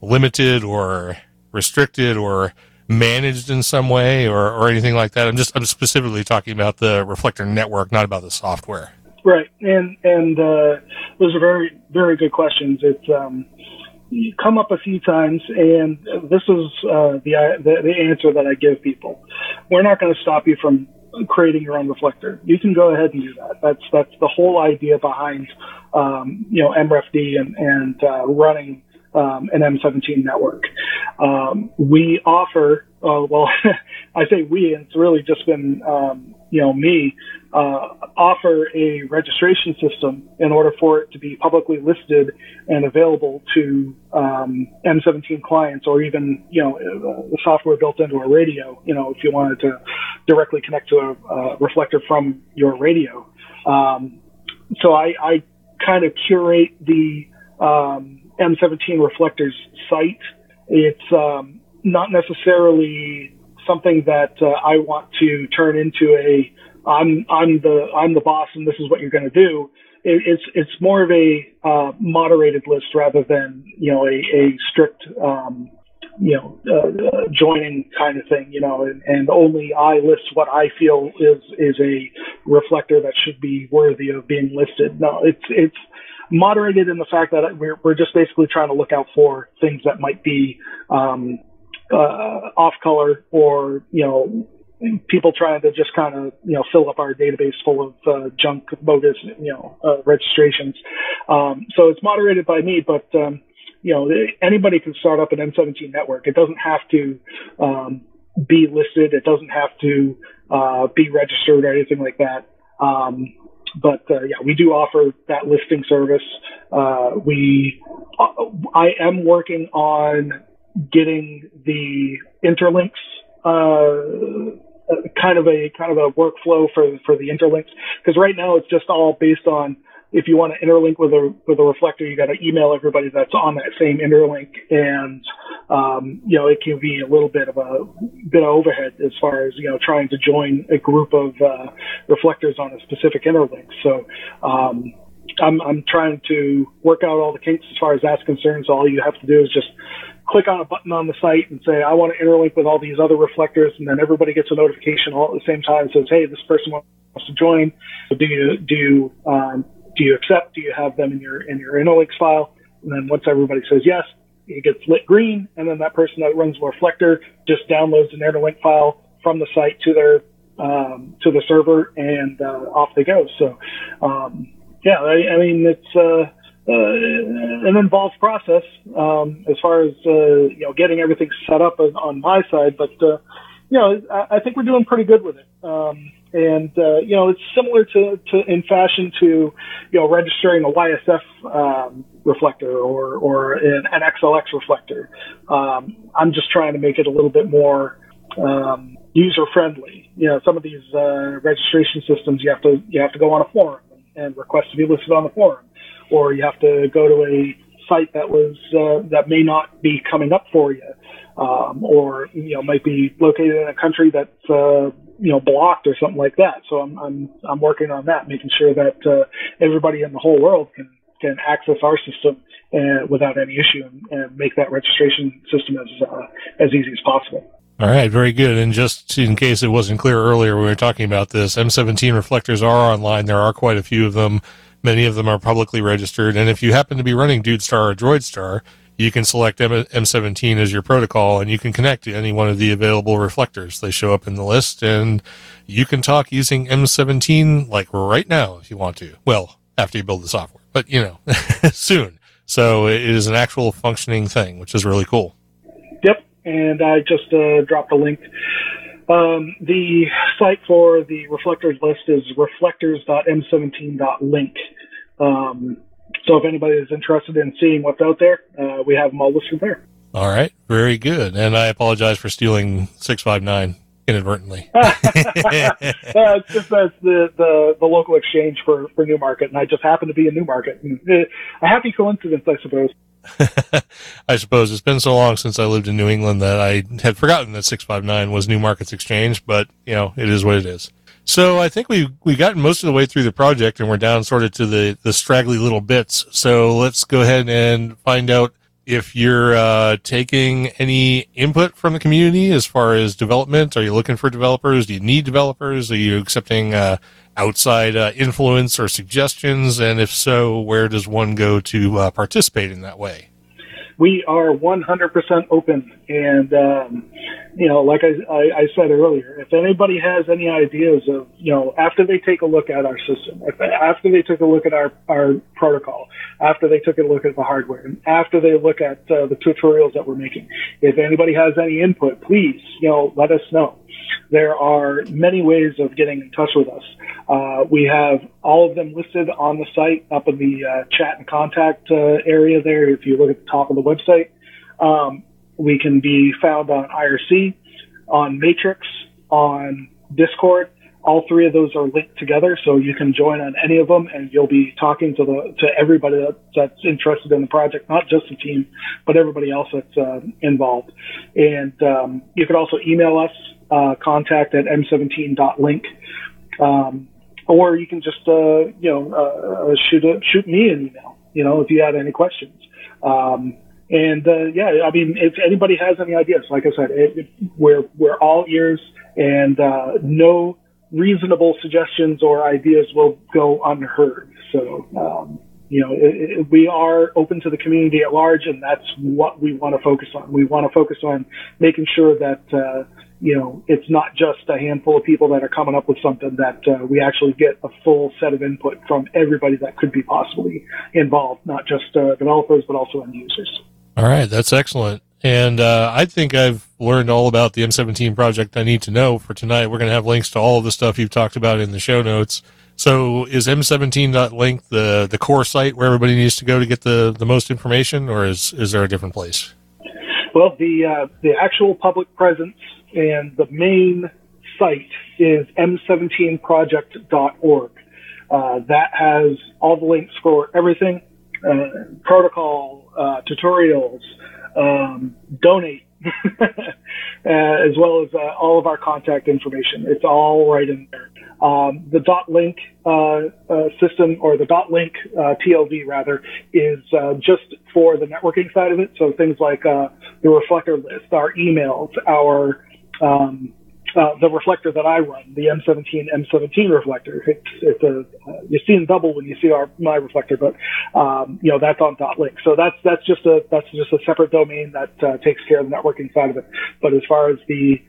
limited or restricted or managed in some way or anything like that? I'm specifically talking about the reflector network, not about the software. Right. And those are very, very good questions. It's come up a few times, and this is the answer that I give people. We're not going to stop you from creating your own reflector. You can go ahead and do that. That's the whole idea behind MREF-D and running an M17 network. We offer, I say we, it's really just been, me, offer a registration system in order for it to be publicly listed and available to, M17 clients, or even, the software built into a radio, if you wanted to directly connect to a reflector from your radio. So I kind of curate the, M17 reflectors site. It's not necessarily something that I want to turn into a I'm the boss and this is what you're going to do. It's more of a moderated list rather than a strict joining kind of thing, and only I list what I feel is a reflector that should be worthy of being listed. No, it's moderated in the fact that we're just basically trying to look out for things that might be off color, or people trying to just kind of fill up our database full of junk bogus registrations. So it's moderated by me, but anybody can start up an M17 network. It doesn't have to be listed. It doesn't have to be registered or anything like that. But we do offer that listing service. I am working on getting the interlinks, kind of a workflow for the interlinks. Because right now it's just all based on, if you want to interlink with a reflector, you got to email everybody that's on that same interlink, and it can be a little bit of overhead as far as trying to join a group of reflectors on a specific interlink. So I'm trying to work out all the kinks as far as that's concerned. So all you have to do is just click on a button on the site and say, I want to interlink with all these other reflectors, and then everybody gets a notification all at the same time. Says, hey, this person wants to join. So do you accept? Do you have them in your interlinks file? And then once everybody says yes, it gets lit green, and then that person that runs the reflector just downloads an interlink file from the site to their to the server, and off they go. So I mean, it's an involved process as far as getting everything set up on my side, but I think we're doing pretty good with it. And it's similar to in fashion to, registering a YSF, reflector or an XLX reflector. I'm just trying to make it a little bit more user-friendly. You know, some of these registration systems, you have to go on a forum and request to be listed on the forum, or you have to go to a site that was that may not be coming up for you, or you know might be located in a country that's you know blocked or something like that. So I'm working on that, making sure that everybody in the whole world can access our system without any issue, and make that registration system as easy as possible. All right, very good. And just in case it wasn't clear earlier, we were talking about this. M17 reflectors are online. There are quite a few of them. Many of them are publicly registered. And if you happen to be running DudeStar or DroidStar, you can select M17 as your protocol, and you can connect to any one of the available reflectors. They show up in the list, and you can talk using M17 like right now if you want to. Well, after you build the software, but you know, soon. So it is an actual functioning thing, which is really cool. Yep, and I just dropped a link. The site for the reflectors list is reflectors.m17.link. So if anybody is interested in seeing what's out there, we have them all listed there. All right, very good. And I apologize for stealing 659 inadvertently. It's just the local exchange for Newmarket, and I just happen to be in Newmarket. A happy coincidence, I suppose. I suppose it's been so long since I lived in New England that I had forgotten that 659 was Newmarket's exchange, but you know, it is what it is. So I think we've gotten most of the way through the project, and we're down sort of to the straggly little bits. So let's go ahead and find out if you're taking any input from the community as far as development. Are you looking for developers? Do you need developers? Are you accepting outside influence or suggestions? And if so, where does one go to participate in that way? We are 100% open. And, you know, like I said earlier, if anybody has any ideas of, you know, after they take a look at our system, after they took a look at our protocol, after they took a look at the hardware, and after they look at the tutorials that we're making, if anybody has any input, please, you know, let us know. There are many ways of getting in touch with us. We have all of them listed on the site up in the chat and contact area there. If you look at the top of the website, we can be found on IRC, on Matrix, on Discord. All three of those are linked together, so you can join on any of them, and you'll be talking to everybody that's interested in the project, not just the team, but everybody else that's involved. And you can also email us, contact@m17.link, or you can just shoot me an email. You know, if you had any questions. I mean, if anybody has any ideas, like I said, we're all ears, and no reasonable suggestions or ideas will go unheard. So, we are open to the community at large, and that's what we want to focus on. We want to focus on making sure that, it's not just a handful of people that are coming up with something, that we actually get a full set of input from everybody that could be possibly involved, not just developers, but also end users. All right. That's excellent. And I think I've learned all about the M17 project I need to know for tonight. We're going to have links to all of the stuff you've talked about in the show notes. So is m17.link the core site where everybody needs to go to get the most information, or is there a different place? Well, the actual public presence and the main site is m17project.org. That has all the links for everything, protocol, tutorials, donate, as well as all of our contact information. It's all right in there. The .link system, or the .link TLD rather, is just for the networking side of it. So things like the reflector list, our emails, our the reflector that I run, the M17 reflector. It's you're seeing double when you see my reflector, but that's on .link. So that's just a separate domain that takes care of the networking side of it. But as far as the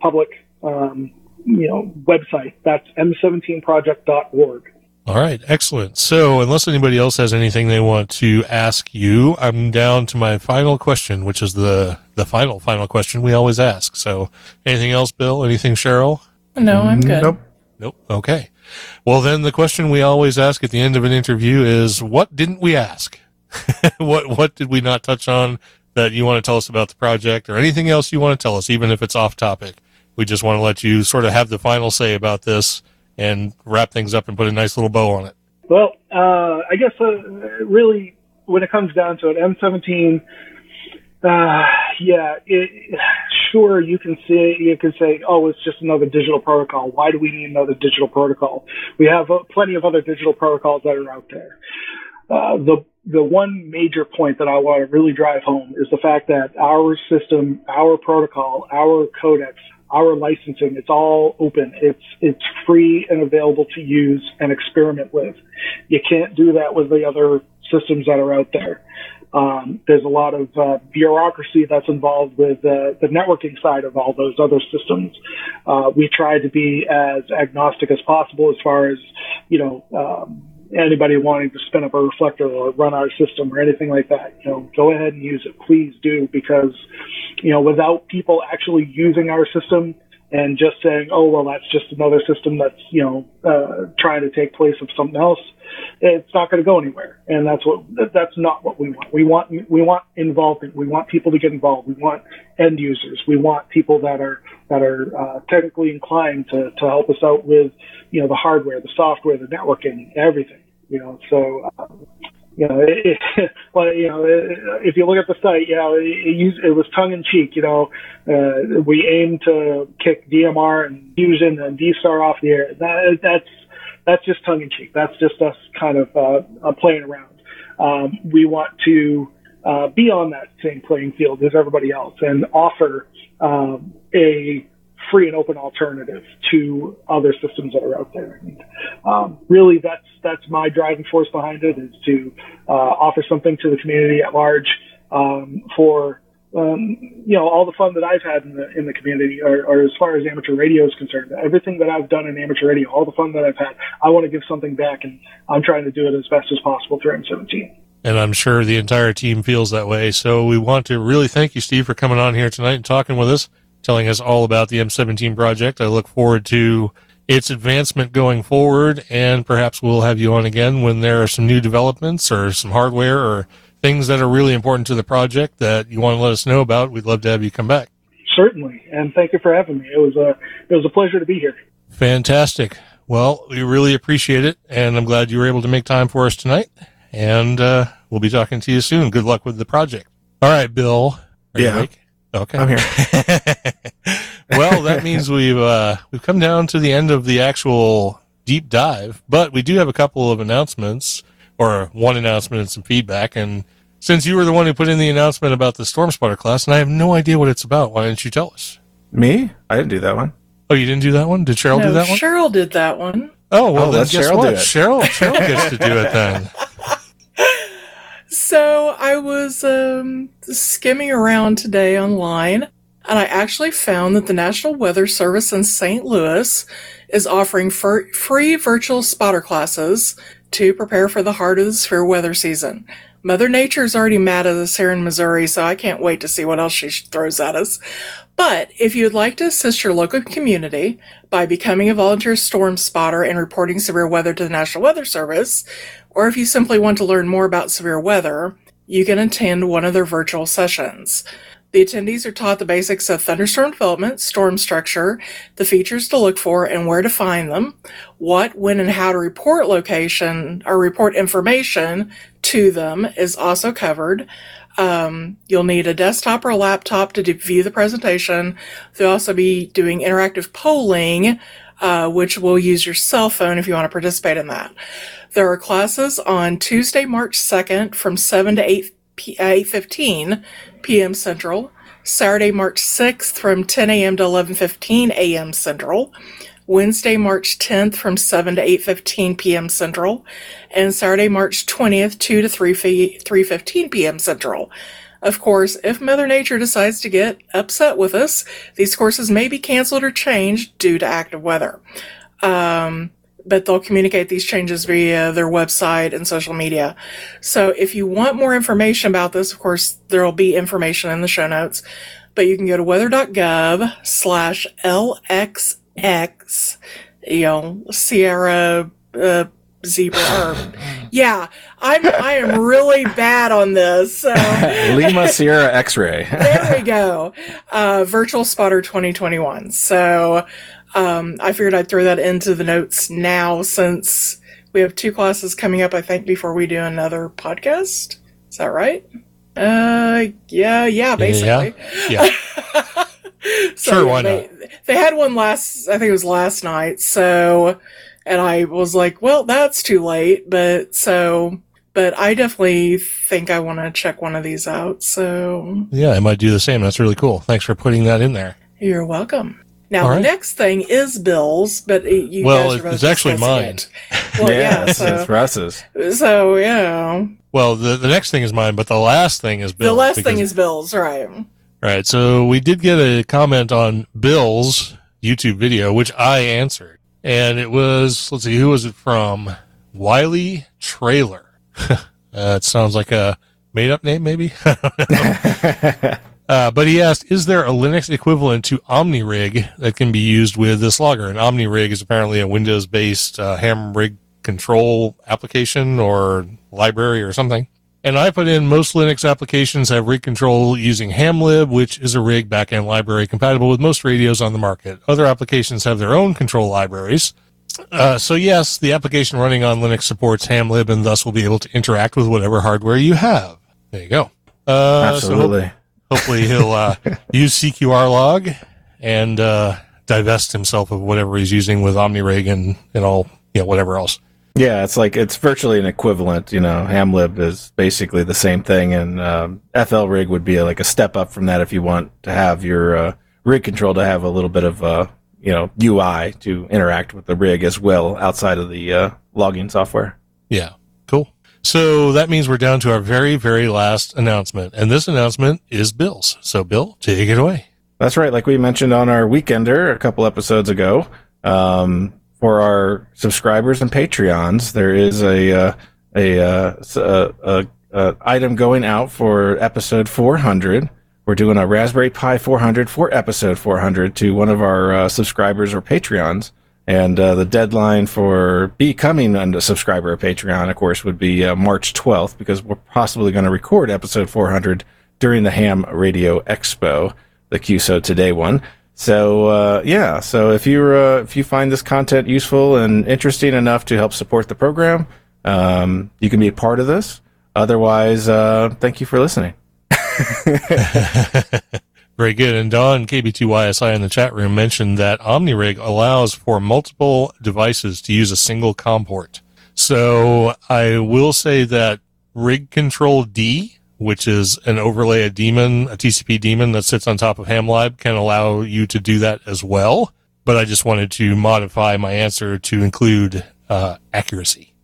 public website, that's m17project.org. All right, excellent. So unless anybody else has anything they want to ask you, I'm down to my final question, which is the final question we always ask. So anything else, Bill? Anything, Cheryl? No, I'm good. Nope. Okay. Well, then the question we always ask at the end of an interview is, what didn't we ask? What did we not touch on that you want to tell us about the project or anything else you want to tell us, even if it's off topic. We just want to let you sort of have the final say about this and wrap things up and put a nice little bow on it. Well, I guess really when it comes down to it, M17, sure, you can say, oh, it's just another digital protocol. Why do we need another digital protocol? We have plenty of other digital protocols that are out there. The one major point that I want to really drive home is the fact that our system, our protocol, our codecs, our licensing, it's all open. It's free and available to use and experiment with. You can't do that with the other systems that are out there. There's a lot of bureaucracy that's involved with the networking side of all those other systems. We try to be as agnostic as possible as far as, anybody wanting to spin up a reflector or run our system or anything like that. Go ahead and use it. Please do, because, without people actually using our system and just saying, oh, well, that's just another system that's, trying to take place of something else, it's not going to go anywhere. And that's not what we want. We want involvement. We want people to get involved. We want end users. We want people that are technically inclined to help us out with, the hardware, the software, the networking, everything, if you look at the site, it was tongue in cheek. We aim to kick DMR and Fusion and DStar off the air. That's just tongue in cheek. That's just us kind of playing around. We want to be on that same playing field as everybody else and offer a free and open alternative to other systems that are out there. And, really, that's my driving force behind it, is to offer something to the community at large for all the fun that I've had in the community, or as far as amateur radio is concerned. Everything that I've done in amateur radio, all the fun that I've had, I want to give something back, and I'm trying to do it as best as possible through M17. And I'm sure the entire team feels that way. So we want to really thank you, Steve, for coming on here tonight and talking with us, telling us all about the M17 project. I look forward to its advancement going forward, and perhaps we'll have you on again when there are some new developments or some hardware or things that are really important to the project that you want to let us know about. We'd love to have you come back. Certainly, and thank you for having me. It was a pleasure to be here. Fantastic. Well, we really appreciate it, and I'm glad you were able to make time for us tonight, and we'll be talking to you soon. Good luck with the project. All right, Bill. Yeah. Okay. I'm here. Well, that means we've come down to the end of the actual deep dive, but we do have a couple of announcements, or one announcement and some feedback. And since you were the one who put in the announcement about the Storm Spotter class, and I have no idea what it's about, why didn't you tell us? Me? I didn't do that one. Oh, you didn't do that one? Did Cheryl do that one? Cheryl did that one. Oh, well, then guess Cheryl what? Cheryl gets to do it then. So I was skimming around today online, and I actually found that the National Weather Service in St. Louis is offering free virtual spotter classes to prepare for the heart of the sphere weather season. Mother Nature's already mad at us here in Missouri, so I can't wait to see what else she throws at us. But if you'd like to assist your local community by becoming a volunteer storm spotter and reporting severe weather to the National Weather Service, or if you simply want to learn more about severe weather, you can attend one of their virtual sessions. The attendees are taught the basics of thunderstorm development, storm structure, the features to look for and where to find them, what, when, and how to report location or report information to them is also covered. You'll need a desktop or a laptop to view the presentation. They'll also be doing interactive polling, which will use your cell phone if you want to participate in that. There are classes on Tuesday, March 2nd from 7 to 8:15 p.m. Central, Saturday, March 6th from 10 a.m. to 11:15 a.m. Central, Wednesday, March 10th from 7 to 8:15 p.m. Central, and Saturday, March 20th, 2 to 3:15 p.m. Central. Of course, if Mother Nature decides to get upset with us, these courses may be canceled or changed due to active weather. But they'll communicate these changes via their website and social media. So if you want more information about this, of course, there will be information in the show notes, but you can go to weather.gov/LXX, Sierra zebra herb. Yeah, I am really bad on this. So. Lima Sierra X-ray. There we go. Virtual Spotter 2021. So I figured I'd throw that into the notes now, since we have two classes coming up, I think, before we do another podcast. Is that right? Yeah, basically. Yeah. So sure, why not? They had one last, I think it was last night, so, and I was like, well, that's too late, but I definitely think I want to check one of these out, so. Yeah, I might do the same. That's really cool. Thanks for putting that in there. You're welcome. Now, All right. The next thing is Bill's, but you guys are both it's actually mine. Well, yeah, so it's Russ's. So, yeah. Well, the next thing is mine, but the last thing is Bill's. The last thing is Bill's, right. Right, so we did get a comment on Bill's YouTube video, which I answered. And it was, let's see, who was it from? Wiley Trailer. It sounds like a made-up name, maybe? I don't know. But he asked, is there a Linux equivalent to OmniRig that can be used with this logger? And OmniRig is apparently a Windows-based ham rig control application or library or something. And I put in most Linux applications have rig control using hamlib, which is a rig backend library compatible with most radios on the market. Other applications have their own control libraries. So yes, the application running on Linux supports hamlib and thus will be able to interact with whatever hardware you have. There you go. Absolutely. So hopefully he'll use CQR log and divest himself of whatever he's using with OmniRig and all, you know, whatever else. Yeah, it's like it's virtually an equivalent. You know, hamlib is basically the same thing, and FLRig would be like a step up from that if you want to have your rig control to have a little bit of UI to interact with the rig as well outside of the logging software. Yeah, cool. So that means we're down to our very, very last announcement, and this announcement is Bill's. So Bill, take it away. That's right. Like we mentioned on our Weekender a couple episodes ago. For our subscribers and Patreons, there is a item going out for episode 400. We're doing a Raspberry Pi 400 for episode 400 to one of our subscribers or Patreons. And the deadline for becoming a subscriber or Patreon, of course, would be March 12th, because we're possibly going to record episode 400 during the Ham Radio Expo, the QSO Today one. So, so if you find this content useful and interesting enough to help support the program, you can be a part of this. Otherwise, thank you for listening. Very good. And Don KB2YSI in the chat room mentioned that OmniRig allows for multiple devices to use a single COM port. So I will say that Rig Control D, which is an overlay, a TCP daemon that sits on top of HamLib, can allow you to do that as well. But I just wanted to modify my answer to include accuracy.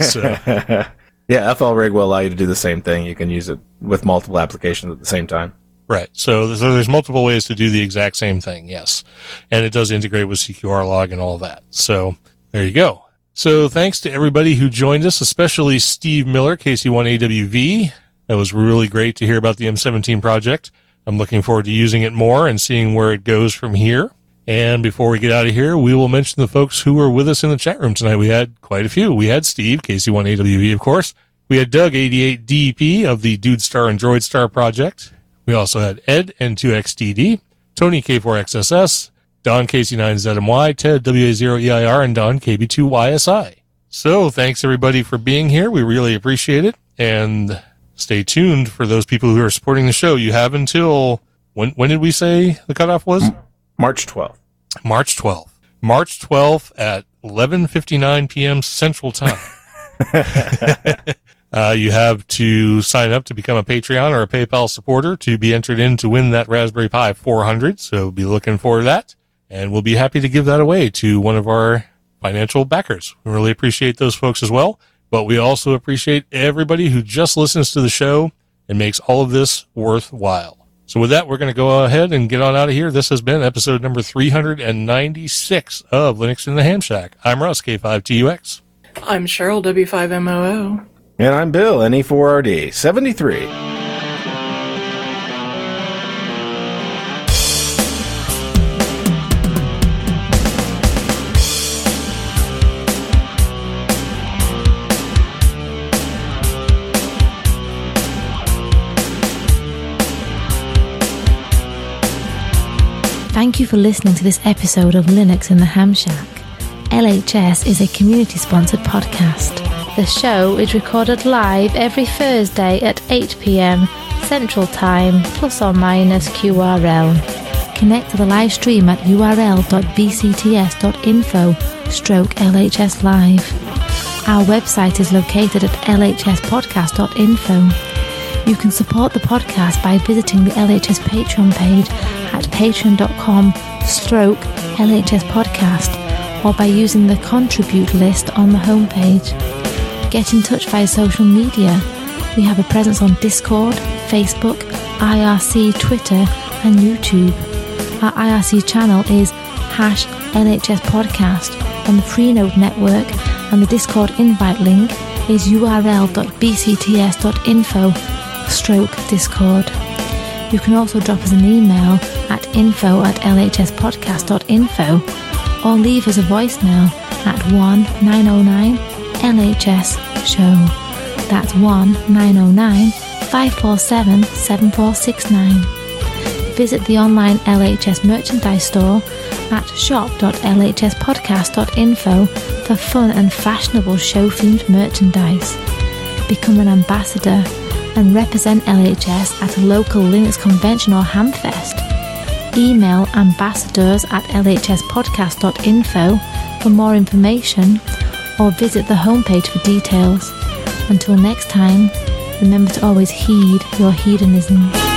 So. Yeah, FLRig will allow you to do the same thing. You can use it with multiple applications at the same time. Right. So there's multiple ways to do the exact same thing, yes. And it does integrate with CQR log and all that. So there you go. So thanks to everybody who joined us, especially Steve Miller, KC1AWV. That was really great to hear about the M17 project. I'm looking forward to using it more and seeing where it goes from here. And before we get out of here, we will mention the folks who were with us in the chat room tonight. We had quite a few. We had Steve, KC1AWV, of course. We had Doug, 88DP, of the DudeStar and DroidStar project. We also had Ed, N2XDD, Tony, K4XSS, Don KC9ZMY, Ted WA0EIR, and Don KB2YSI. So thanks everybody for being here. We really appreciate it. And stay tuned for those people who are supporting the show. You have until, when did we say the cutoff was? March 12th. March 12th. March 12th at 11:59 p.m. Central Time. You have to sign up to become a Patreon or a PayPal supporter to be entered in to win that Raspberry Pi 400. So be looking for that. And we'll be happy to give that away to one of our financial backers. We really appreciate those folks as well. But we also appreciate everybody who just listens to the show and makes all of this worthwhile. So with that, we're going to go ahead and get on out of here. This has been episode number 396 of Linux in the Ham Shack. I'm Russ K5TUX. I'm Cheryl W5MOO. And I'm Bill NE4RD 73. Thank you for listening to this episode of Linux in the Ham Shack. LHS is a community-sponsored podcast. The show is recorded live every Thursday at 8 p.m. Central Time, plus or minus QRL. Connect to the live stream at url.bcts.info/LHS live. Our website is located at lhspodcast.info. You can support the podcast by visiting the LHS Patreon page at patreon.com/LHS podcast or by using the contribute list on the homepage. Get in touch via social media. We have a presence on Discord, Facebook, IRC, Twitter and YouTube. Our IRC channel is #LHS podcast on the Freenode network, and the Discord invite link is url.bcts.info/Discord. You can also drop us an email at info@lhspodcast.info or leave us a voicemail at 1-909-LHS-SHOW. That's 1-909-547-7469. Visit the online LHS merchandise store at shop.lhspodcast.info for fun and fashionable show-themed merchandise. Become an ambassador and represent LHS at a local Linux convention or hamfest. Email ambassadors@lhspodcast.info for more information or visit the homepage for details. Until next time, remember to always heed your hedonism.